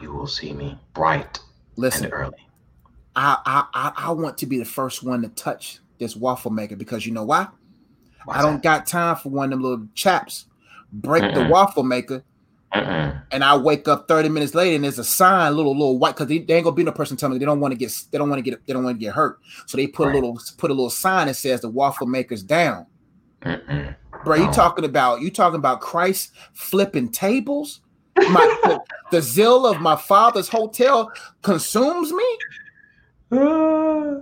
You will see me bright Listen, and early. I, I I want to be the first one to touch this waffle maker because you know why? Why's I don't that? got time for one of them little chaps. Break Mm-mm. the waffle maker, Mm-mm. and I wake up thirty minutes later and there's a sign, little little white, because they, they ain't gonna be no person telling me they don't want to get they don't want to get they don't want to get hurt. So they put right. a little put a little sign that says the waffle maker's down. Mm-mm. Bro, you oh. talking about you talking about Christ flipping tables? My the, the zeal of my father's hotel consumes me, uh,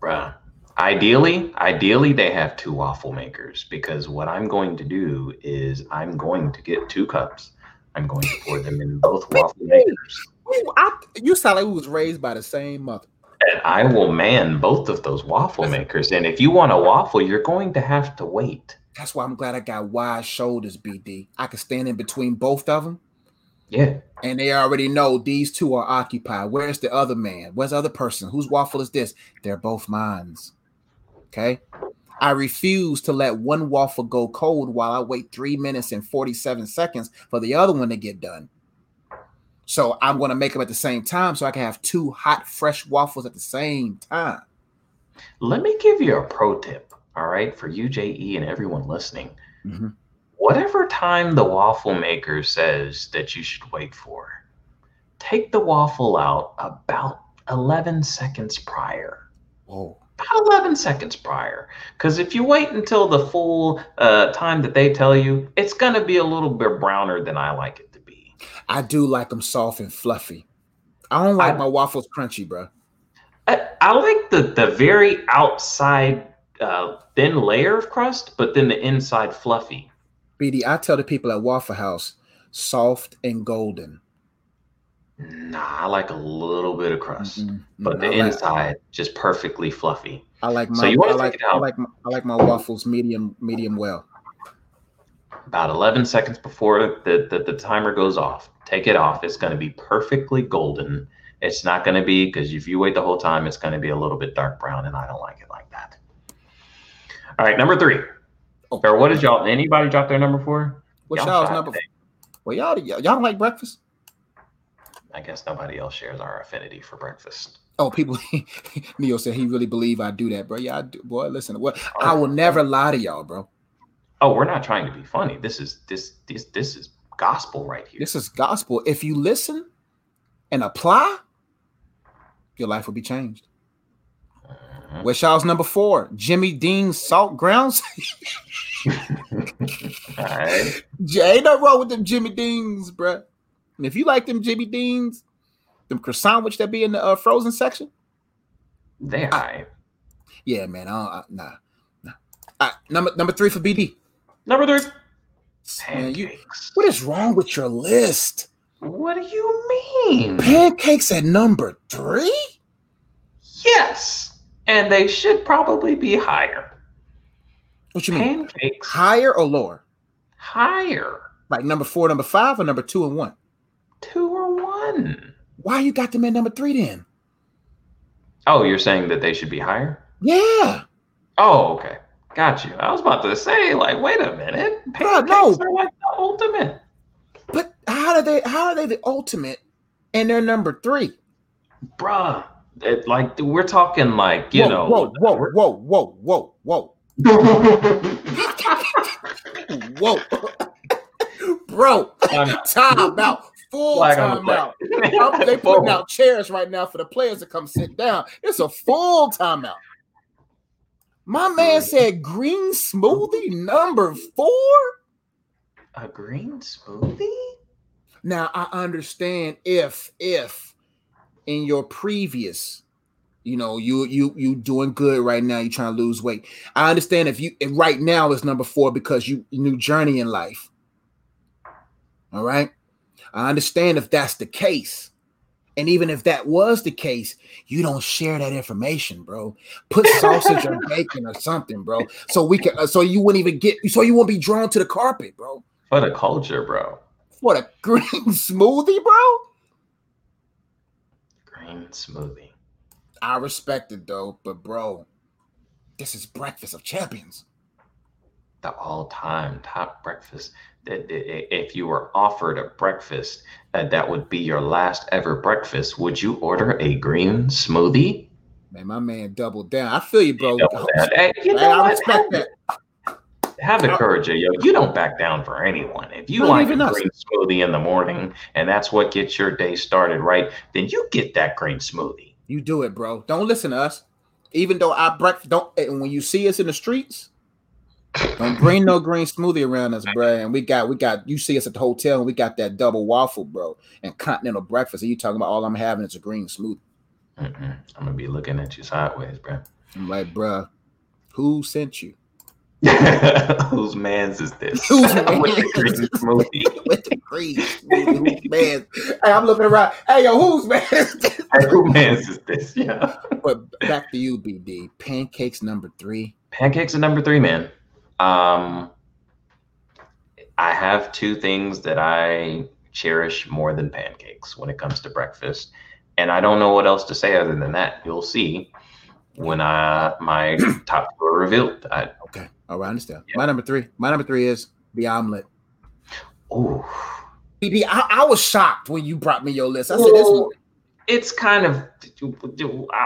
bruh. Ideally, ideally they have two waffle makers because what I'm going to do is I'm going to get two cups. I'm going to pour them in both waffle makers. Ooh, I, you sound like we was raised by the same mother. And I will man both of those waffle makers. And if you want a waffle, you're going to have to wait. That's why I'm glad I got wide shoulders, B D. I can stand in between both of them. Yeah. And they already know these two are occupied. Where's the other man? Where's the other person? Whose waffle is this? They're both mine. Okay. I refuse to let one waffle go cold while I wait three minutes and forty-seven seconds for the other one to get done. So I'm going to make them at the same time so I can have two hot, fresh waffles at the same time. Let me give you a pro tip. All right, for you, J E, and everyone listening, mm-hmm. whatever time the waffle maker says that you should wait for, take the waffle out about eleven seconds prior. Whoa. About eleven seconds prior. Because if you wait until the full uh, time that they tell you, it's going to be a little bit browner than I like it to be. I do like them soft and fluffy. I don't like I, my waffles crunchy, bro. I, I like the, the very outside Uh, thin layer of crust, but then the inside fluffy. B D, I tell the people at Waffle House, soft and golden. Nah, I like a little bit of crust, mm-hmm. but the I inside like, just perfectly fluffy. I like my. So you want I to like, take it out. I like my, I like my waffles medium, medium well. About eleven seconds before the, the, the timer goes off, take it off. It's going to be perfectly golden. It's not going to be because if you wait the whole time, it's going to be a little bit dark brown, and I don't like it like that. All right, number three. Oh, or what did y'all? Anybody drop their number four? What's y'all y'all's number? Today? Well, y'all, y'all don't like breakfast. I guess nobody else shares our affinity for breakfast. Oh, people. Neo said he really believe I do that, bro. Yeah, I do. Boy, listen. What? Right. I will never lie to y'all, bro. Oh, we're not trying to be funny. This is this this this is gospel right here. This is gospel. If you listen and apply, your life will be changed. Uh, Mm-hmm. West Isles number four, Jimmy Dean's Salt Grounds. Right. Ain't nothing wrong with them Jimmy Dean's, bruh. And if you like them Jimmy Dean's, them croissant which that be in the uh, frozen section, they are. I, yeah, man. I, I, nah, nah. I, number number three for B D. Number three. Man, you, what is wrong with your list? What do you mean? Pancakes at number three? Yes, and they should probably be higher. What you Pancakes. mean? Pancakes higher or lower? Higher. Like number four, number five, or number two and one? Two or one. Why you got them at number three then? Oh, you're saying that they should be higher? Yeah. Oh, okay. Got you. I was about to say, like, wait a minute. Pancakes no, no. are like the ultimate. But how do they? How are they the ultimate? And they're number three, bruh. It, like we're talking, like you whoa, know. Whoa, whoa, whoa, whoa, whoa, whoa, whoa, bro. I'm, time out. Full like time out. I'm, they putting out chairs right now for the players to come sit down. It's a full time out. My man said green smoothie number four. A green smoothie? Now I understand if if in your previous, you know, you you you doing good right now, you trying to lose weight. I understand if you if right now is number four because you new journey in life. All right. I understand if that's the case. And even if that was the case, you don't share that information, bro. Put sausage or bacon or something, bro. So we can uh, so you wouldn't even get so you won't be drawn to the carpet, bro. For the culture, bro. What a green smoothie, bro. Green smoothie. I respect it though, but bro, this is breakfast of champions. The all-time top breakfast. If you were offered a breakfast and that would be your last ever breakfast, would you order a green smoothie? Man, my man doubled down. I feel you, bro. You hey, you know I, I respect have, that. Have the courage, yo. You don't back down for anyone. If you like a green us. smoothie in the morning and that's what gets your day started right, then you get that green smoothie. You do it, bro. Don't listen to us. Even though I breakfast don't, and when you see us in the streets. Don't bring no green smoothie around us, bro. And we got, we got, you see us at the hotel and we got that double waffle, bro, and continental breakfast. And you talking about all I'm having is a green smoothie. Mm-mm. I'm going to be looking at you sideways, bro. I'm like, bro, who sent you? Whose man's is this? Whose man's with the green smoothie? With the green smoothie. Whose man's? Hey, I'm looking around. Hey, yo, whose man's is this? Hey, whose man's is this? Yeah. But back to you, B D. Pancakes number three. Pancakes are number three, man. Um, I have two things that I cherish more than pancakes when it comes to breakfast. And I don't know what else to say other than that. You'll see when I, my top two are revealed. I, okay. All right. I understand. Yeah. My number three, my number three is the omelet. Ooh. B B, I, I was shocked when you brought me your list. I well, said this morning. It's kind of,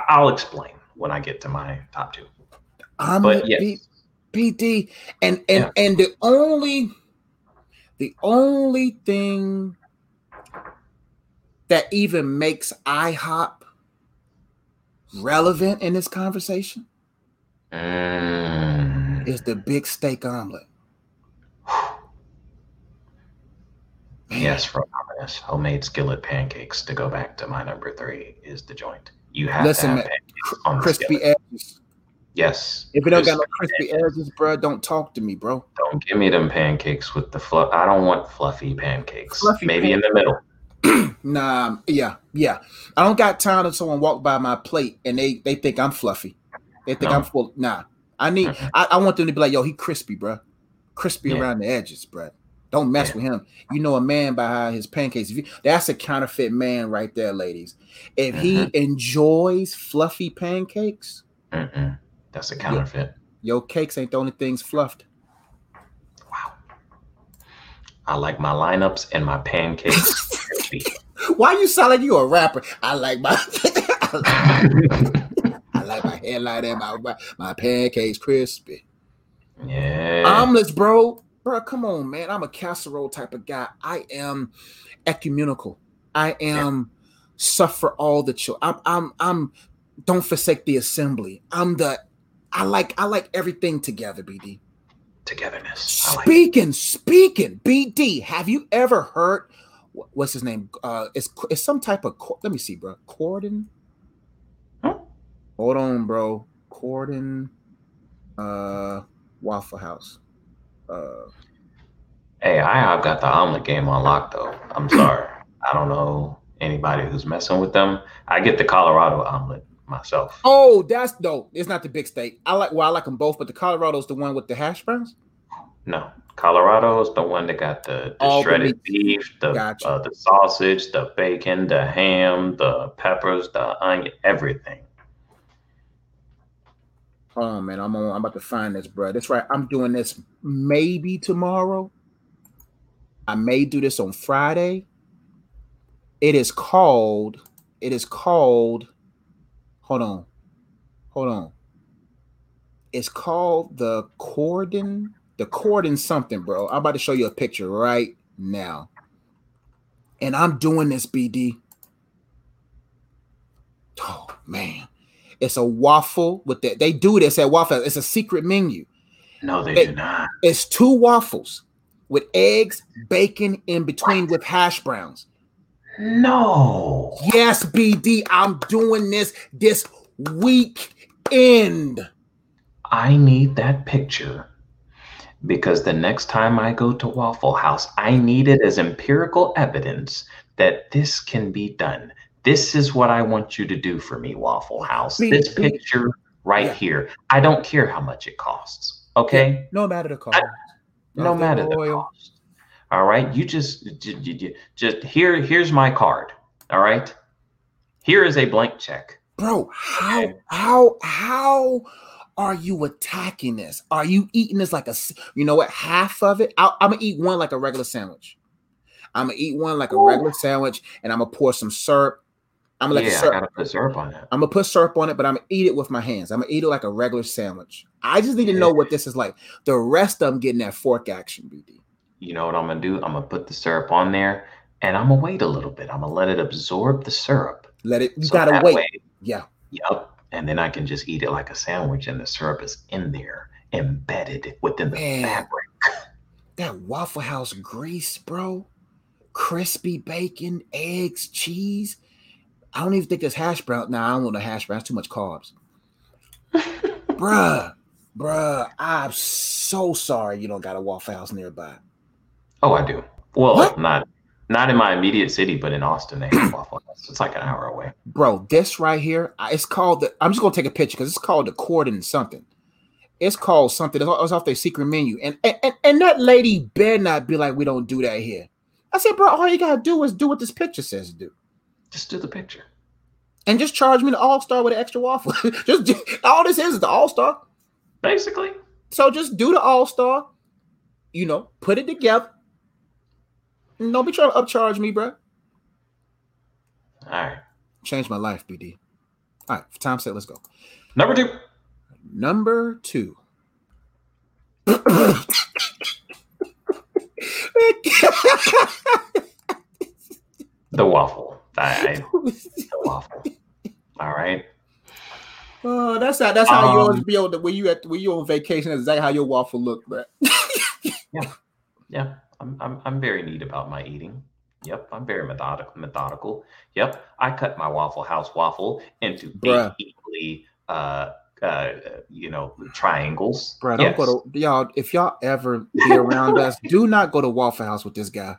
I'll explain when I get to my top two. Omelet, but yes. B- P D and and, yeah. and the only the only thing that even makes IHOP relevant in this conversation mm. is the big steak omelet. Yes, from this homemade skillet pancakes to go back to my number three is the joint. You have Listen, to have pancakes on the crispy skillet. edges. Yes. If it don't got no crispy edges, bro, don't talk to me, bro. Don't give me them pancakes with the fluff. I don't want fluffy pancakes. Fluffy Maybe pancakes. in the middle. Nah, yeah, yeah. I don't got time if someone walk by my plate and they, they think I'm fluffy. They think no. I'm full. Nah, I need. Mm-hmm. I, I want them to be like, yo, he crispy, bro. Crispy yeah. around the edges, bro. Don't mess yeah. with him. You know a man behind his pancakes. If you, that's a counterfeit man right there, ladies. If mm-hmm. he enjoys fluffy pancakes. Mm-mm. That's a counterfeit. Your, your cakes ain't the only things fluffed. Wow. I like my lineups and my pancakes. Why you sound like you a rapper? I like my I like, I like my headline and my my pancakes crispy. Yeah. Omelets, bro. Bro, come on, man. I'm a casserole type of guy. I am ecumenical. I am yeah. suffer all the children. I'm I'm I'm don't forsake the assembly. I'm the, I like, I like everything together, B D. Togetherness. I like speaking, it. speaking, B D. Have you ever heard, what's his name? Uh, it's, it's some type of, let me see, bro. Corden? Huh? Hold on, bro. Corden, uh, Waffle House. Uh, hey, I, I've got the omelet game on lock, though. I'm sorry. I don't know anybody who's messing with them. I get the Colorado omelet myself. Oh, that's dope. It's not the big steak. I like, well, I like them both, but the Colorado's the one with the hash browns? No. Colorado's the one that got the, the oh, shredded the beef, the gotcha. uh, the sausage, the bacon, the ham, the peppers, the onion, everything. Hold on, man. I'm on, I'm about to find this, bro. That's right. I'm doing this maybe tomorrow. I may do this on Friday. It is called, it is called, hold on, hold on. It's called the Corden, the Corden something, bro. I'm about to show you a picture right now. And I'm doing this, B D. Oh, man. It's a waffle with that. They do this at Waffle House. It's a secret menu. No, they it, do not. It's two waffles with eggs, bacon in between with hash browns. No. Yes, B D, I'm doing this this weekend. I need that picture because the next time I go to Waffle House, I need it as empirical evidence that this can be done. This is what I want you to do for me, Waffle House. B D, this picture right yeah. here. I don't care how much it costs. Okay? Yeah, no matter the cost. I, no matter the cost. All right? You just, just, just here. here's my card. All right? Here is a blank check. Bro, how, okay. how, how are you attacking this? Are you eating this like a, you know what, half of it? I'll, I'm going to eat one like a regular sandwich. I'm going to eat one like a Ooh. regular sandwich, and I'm going to pour some syrup. I'm gonna yeah, let I gotta put syrup on it. I'm gonna put syrup on it, but I'm gonna eat it with my hands. I'm gonna eat it like a regular sandwich. I just need yeah. to know what this is like. The rest of them getting that fork action, B D. You know what I'm gonna do? I'm gonna put the syrup on there, and I'm gonna wait a little bit. I'm gonna let it absorb the syrup. Let it. You so gotta wait. Way, yeah. Yep. And then I can just eat it like a sandwich, and the syrup is in there, embedded within the Man, fabric. That Waffle House grease, bro. Crispy bacon, eggs, cheese. I don't even think there's hash brown. Nah, I don't want a hash brown. It's too much carbs. bruh, bruh, I'm so sorry you don't got a Waffle House nearby. Oh, I do. Well, what? not not in my immediate city, but in Austin, they have Waffle House. It's like an hour away. Bro, this right here, it's called the, I'm just going to take a picture because it's called the Corden something. It's called something. It's off their secret menu. And, and, and, and that lady better not be like, we don't do that here. I said, bro, all you got to do is do what this picture says to do. Just do the picture. And just charge me the all-star with an extra waffle. just do, all this is is the all-star. Basically. So just do the all-star. You know, put it together. And don't be trying to upcharge me, bro. All right. Changed my life, B D. All right. Time set, let's go. Number two. Number two. The waffle. I, waffle. All right. Oh, that's how that's how um, you always be on the when you at when you on vacation. That's exactly how your waffle look, bro. yeah, yeah. I'm I'm I'm very neat about my eating. Yep, I'm very methodical. Methodical. Yep, I cut my Waffle House waffle into Bruh. big equally, uh, uh, you know, triangles. Bro, don't yes. go to y'all. If y'all ever be around us, do not go to Waffle House with this guy.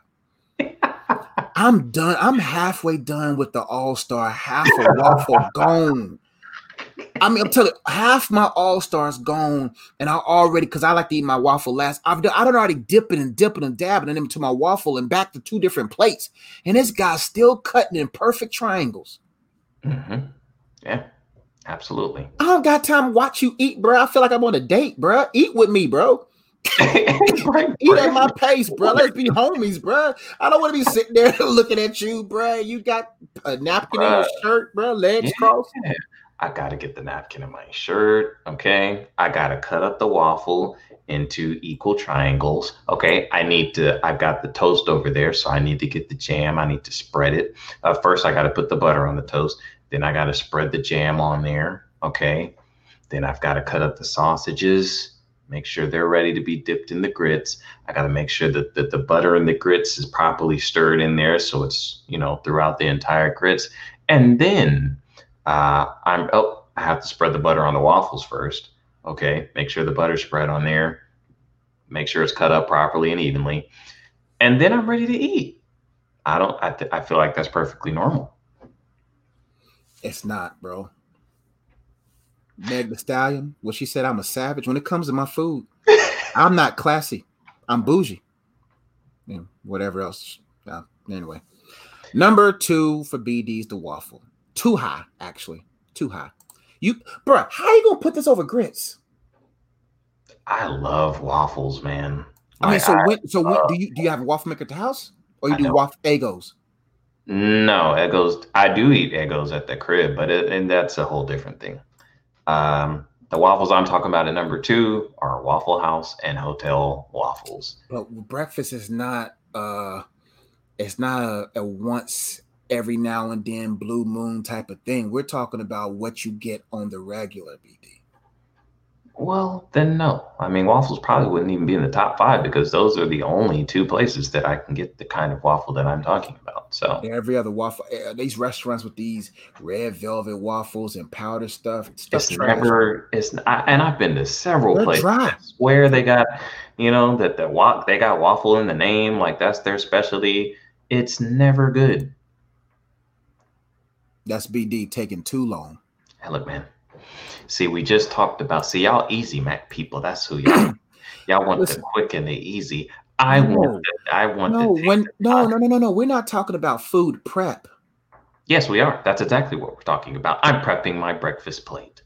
I'm done. I'm halfway done with the all-star. Half a waffle gone. I mean, I'm telling you, half my all-stars gone, and I already, because I like to eat my waffle last. I've done, I don't already dip it and dip it and dab it into my waffle and back to two different plates. And this guy's still cutting in perfect triangles. Mm-hmm. Yeah, absolutely. I don't got time to watch you eat, bro. I feel like I'm on a date, bro. Eat with me, bro. Eat at my pace, bro. Let's be homies, bro. I don't want to be sitting there looking at you, bro. You got a napkin bruh. in your shirt, bro. Legs yeah. crossed. I gotta get the napkin in my shirt. Okay, I gotta cut up the waffle into equal triangles. Okay, I need to. I've got the toast over there, so I need to get the jam. I need to spread it. Uh, first, I gotta put the butter on the toast. Then I got to spread the jam on there. Okay. Then I've got to cut up the sausages, make sure they're ready to be dipped in the grits. I got to make sure that, that the butter in the grits is properly stirred in there. So it's, you know, throughout the entire grits. And then uh, I'm, oh, I have to spread the butter on the waffles first. Okay. Make sure the butter's spread on there. Make sure it's cut up properly and evenly. And then I'm ready to eat. I don't, I, th- I feel like that's perfectly normal. It's not, bro. Meg Thee Stallion, when she said I'm a savage, when it comes to my food, I'm not classy. I'm bougie. You know, whatever else. Uh, anyway. Number two for B D's the waffle. Too high, actually. Too high. You, bro, how are you going to put this over grits? I love waffles, man. I mean, like, so I when, so when, do you do you have a waffle maker at the house? Or you I do know. waffle Eggos? No, Eggos. I do eat Eggos at the crib, but it, and that's a whole different thing. Um, the waffles I'm talking about at number two are Waffle House and hotel waffles. But breakfast is not uh, it's not a, a once every now and then blue moon type of thing. We're talking about what you get on the regular, B D. Well, then no. I mean, waffles probably wouldn't even be in the top five because those are the only two places that I can get the kind of waffle that I'm talking about. So every other waffle, these restaurants with these red velvet waffles and powder stuff. stuff it's trash. never. It's I, and I've been to several They're places dry. where they got, you know, that the wa- they got waffle in the name, like that's their specialty. It's never good. That's B D taking too long. Hey, look, man. See, we just talked about, see, y'all easy Mac people. That's who y'all y'all want. Listen, the quick and the easy. I no, want the, I want no, the when, no, no, no, no, no. We're not talking about food prep. Yes, we are. That's exactly what we're talking about. I'm prepping my breakfast plate.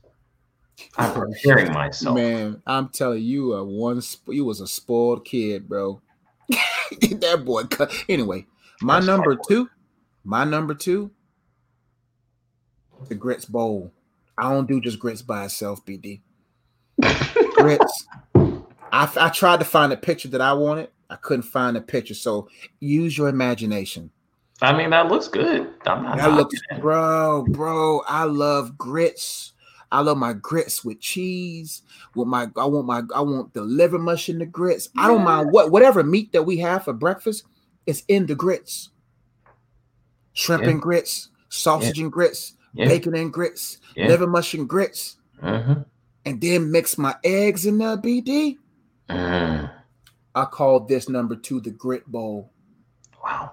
I'm preparing myself. Man, I'm telling you, a one you was a spoiled kid, bro. That boy cut. Anyway, my I'm number spoiled. two, my number two, the grits bowl. I don't do just grits by itself, B D. Grits. I, I tried to find a picture that I wanted. I couldn't find a picture. So use your imagination. I mean, that looks good. I'm not that looks, bro, bro, I love grits. I love my grits with cheese. With my, I want my, I want the liver mush in the grits. Yeah. I don't mind what whatever meat that we have for breakfast is in the grits. Shrimp yeah. and grits, sausage yeah. and grits. Yeah. Bacon and grits, yeah. liver mush and grits, mm-hmm. and then mix my eggs in there, B D. Mm. I call this number two the grit bowl. Wow,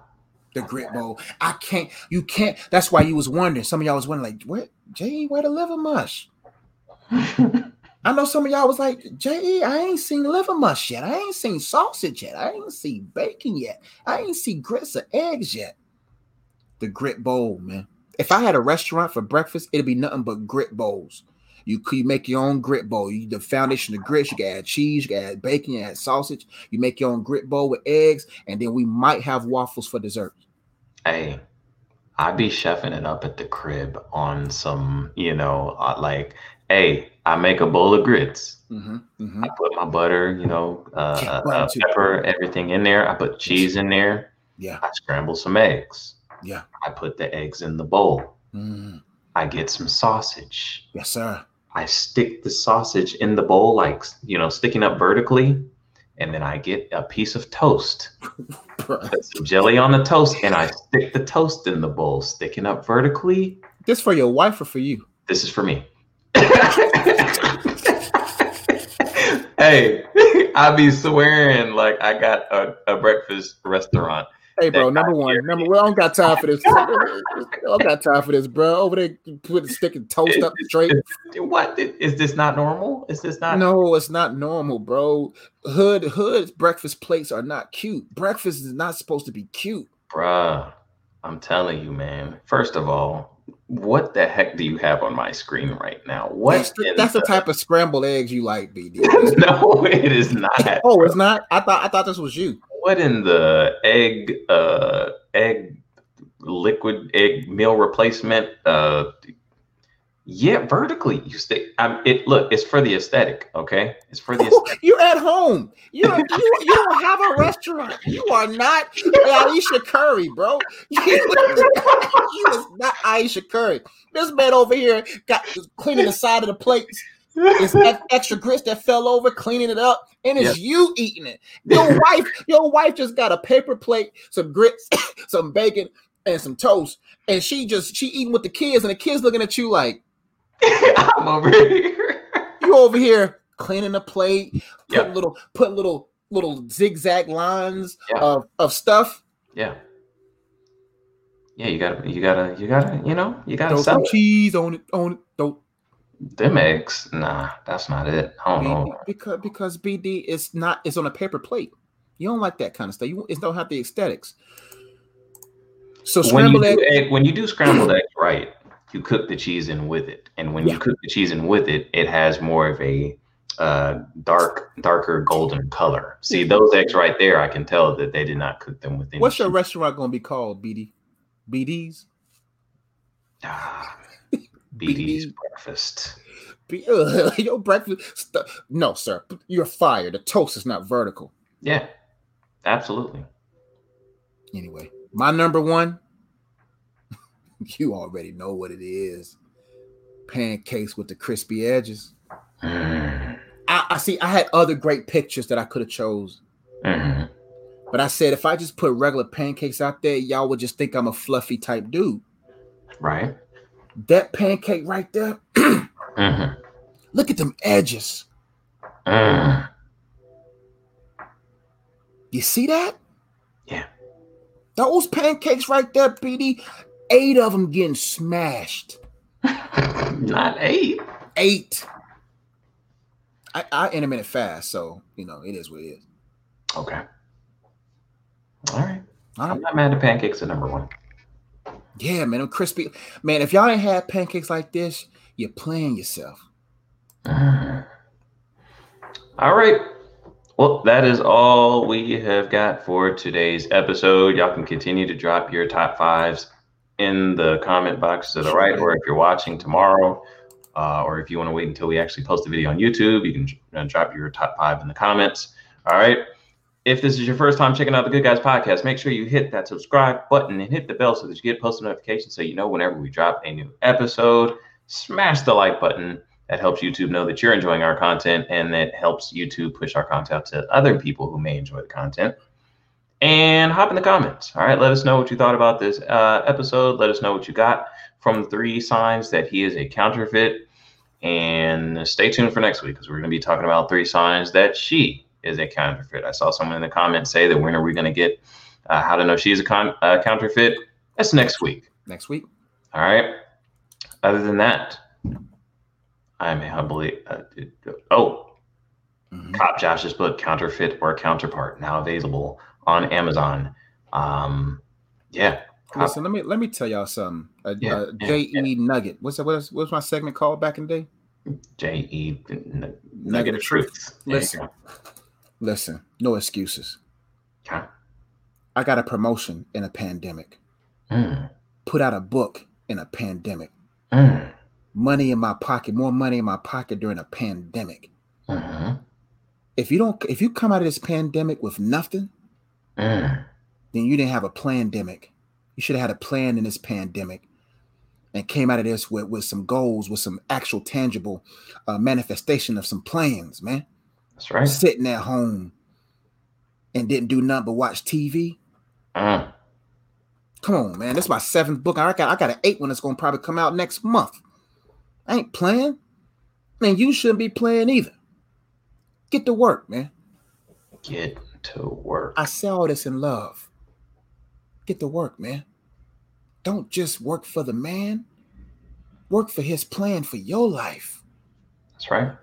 the grit bowl. I can't. You can't. That's why you was wondering. Some of y'all was wondering, like, what, J E, where the liver mush? I know some of y'all was like, J E, I ain't seen liver mush yet. I ain't seen sausage yet. I ain't seen bacon yet. I ain't seen grits or eggs yet. The grit bowl, man. If I had a restaurant for breakfast, it'd be nothing but grit bowls. You could make your own grit bowl. You the foundation of grits. You can add cheese. You can add bacon. You can add sausage. You make your own grit bowl with eggs, and then we might have waffles for dessert. Hey, I be chefing it up at the crib on some, you know, uh, like, hey, I make a bowl of grits. Mm-hmm, mm-hmm. I put my butter, you know, uh, uh, pepper, everything in there. I put cheese in there. Yeah. I scramble some eggs. Yeah, I put the eggs in the bowl. Mm. I get some sausage. Yes, sir. I stick the sausage in the bowl, like, you know, sticking up vertically. And then I get a piece of toast, put some jelly on the toast, and I stick the toast in the bowl, sticking up vertically. This for your wife or for you? This is for me. Hey, I be swearing like I got a, a breakfast restaurant. Hey, bro, number one, number one, I don't got time for this. I don't got time for this, bro. Over there, put sticking toast up straight. What? Is this not normal? Is this not? No, it's not normal, bro. Hood, hood breakfast plates are not cute. Breakfast is not supposed to be cute. Bruh, I'm telling you, man. First of all, what the heck do you have on my screen right now? What? That's the, that's the type of scrambled eggs you like, B D. No, it is not. Oh, it's not? I thought I thought this was you. What in the egg, uh, egg, liquid egg meal replacement, uh, Yeah, vertically. You stay. I'm, it look. It's for the aesthetic. Okay, it's for the. Aesthetic. You're at home. You're, you you don't have a restaurant. You are not Aisha Curry, bro. You is not Aisha Curry. This man over here got cleaning the side of the plates. It's extra grits that fell over, cleaning it up, and it's yep. you eating it. Your wife, your wife just got a paper plate, some grits, some bacon, and some toast, and she just she eating with the kids, and the kids looking at you like. I'm over here. You over here cleaning the plate, putting yep. little, putting little, little zigzag lines yeah. of, of stuff. Yeah, yeah. You gotta, you gotta, you gotta, you know, you gotta. Throw some it. cheese on it, on it. Throw. Them eggs, nah, that's not it. I don't B D, know because because B D is not. It's on a paper plate. You don't like that kind of stuff. You it don't have the aesthetics. So scrambled egg, egg. When you do scrambled eggs, right? You cook the cheese in with it, and when yeah. you cook the cheese in with it, it has more of a uh, dark, darker golden color. See those eggs right there? I can tell that they did not cook them with any. What's your cheese. Restaurant going to be called, B D? B D's? Ah, B D's breakfast. B- uh, your breakfast? St- no, sir, you're fired. The toast is not vertical. Yeah, absolutely. Anyway, my number one. You already know what it is. Pancakes with the crispy edges. Mm. I, I see. I had other great pictures that I could have chose. Mm. But I said, if I just put regular pancakes out there, y'all would just think I'm a fluffy type dude. Right. That pancake right there. Mm-hmm. Look at them edges. Mm. You see that? Yeah. Those pancakes right there, B D. Eight of them getting smashed. Not eight. Eight. I, I intermittent fast, so, you know, it is what it is. Okay. All right. All right. I'm not mad at pancakes at number one. Yeah, man, I'm crispy. Man, if y'all ain't had pancakes like this, you're playing yourself. Mm. All right. Well, that is all we have got for today's episode. Y'all can continue to drop your top fives in the comment box to the right, or if you're watching tomorrow, uh, or if you want to wait until we actually post the video on YouTube, you can j- drop your top five in the comments. All right. If this is your first time checking out the Good Guys Podcast, make sure you hit that subscribe button and hit the bell so that you get post notifications so you know whenever we drop a new episode. Smash the like button. That helps YouTube know that you're enjoying our content, and that helps YouTube push our content to other people who may enjoy the content. And hop in the comments. All right. Let us know what you thought about this uh, episode. Let us know what you got from the three signs that he is a counterfeit. And stay tuned for next week, because we're going to be talking about three signs that she is a counterfeit. I saw someone in the comments say that when are we going to get uh, how to know she's a con- uh, counterfeit? That's next week. Next week. All right. Other than that, I'm a humbly. Uh, oh, mm-hmm. Cop Josh's book, Counterfeit or Counterpart, now available on Amazon. Um, yeah. Listen, let me let me tell y'all something. A, yeah, a yeah, J E yeah. Nugget. What's that? What's what's my segment called back in the day? J E Nugget, Nugget of Truth. Listen, listen. No excuses. Okay. I got a promotion in a pandemic. Mm. Put out a book in a pandemic. Mm. Money in my pocket. More money in my pocket during a pandemic. Mm-hmm. If you don't, if you come out of this pandemic with nothing. Mm. Then you didn't have a plandemic. You should have had a plan in this pandemic and came out of this with, with some goals, with some actual tangible uh, manifestation of some plans, man. That's right. Sitting at home and didn't do nothing but watch T V. Mm. Come on, man. This is my seventh book. I got I got an eight one that's going to probably come out next month. I ain't playing. Man, you shouldn't be playing either. Get to work, man. Get to work. I say all this in love. Get to work, man. Don't just work for the man. Work for his plan for your life. That's right.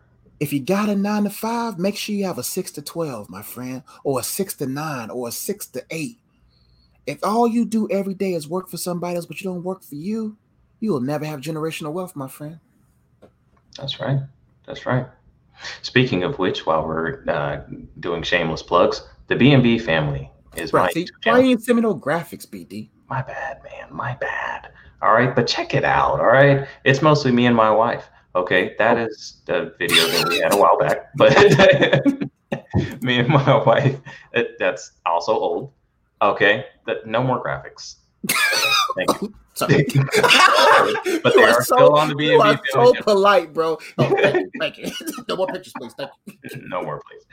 If you got a nine to five, make sure you have a six to twelve, my friend, or a six to nine, or a six to eight. If all you do every day is work for somebody else, but you don't work for you, you will never have generational wealth, my friend. That's right. That's right. Speaking of which, while we're uh, doing shameless plugs, the B N B family is right. See, why you didn't send me no graphics, B D? my bad, man, my bad. All right, but check it out. All right, it's mostly me and my wife. Okay, that is the video that we had a while back. But me and my wife. It, that's also old. Okay, that, no more graphics. Thank you. Sorry. But they are, are so, still on the B N B. You are so polite, bro. Oh, thank you, thank you. No more pictures, please. Thank you. No more, please.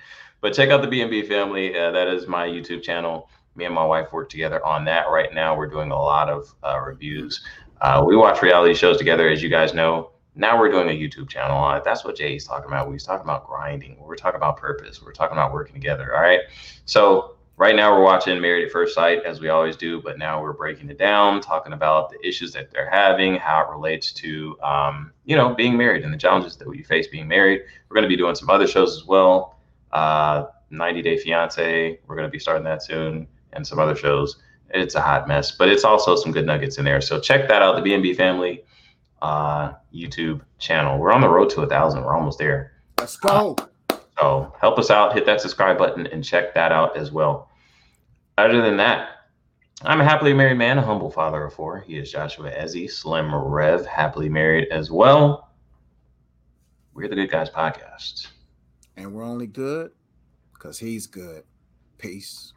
But check out the B N B family. Uh, that is my YouTube channel. Me and my wife work together on that right now. We're doing a lot of uh, reviews. Uh, we watch reality shows together, as you guys know. Now we're doing a YouTube channel on it. That's what Jay's talking about. We was talking about grinding. We were talking about purpose. We were talking about working together. All right. So right now we're watching Married at First Sight, as we always do. But now we're breaking it down, talking about the issues that they're having, how it relates to, um, you know, being married and the challenges that we face being married. We're going to be doing some other shows as well. Uh, ninety Day Fiance. We're going to be starting that soon, and some other shows. It's a hot mess, but it's also some good nuggets in there. So check that out. The B N B family uh YouTube channel. We're on the road to a thousand. We're almost there. Let's go. Uh, so help us out. Hit that subscribe button and check that out as well. Other than that, I'm a happily married man, a humble father of four. He is Joshua Ezzy, Slim Rev, happily married as well. We're the Good Guys Podcast. And we're only good because he's good. Peace.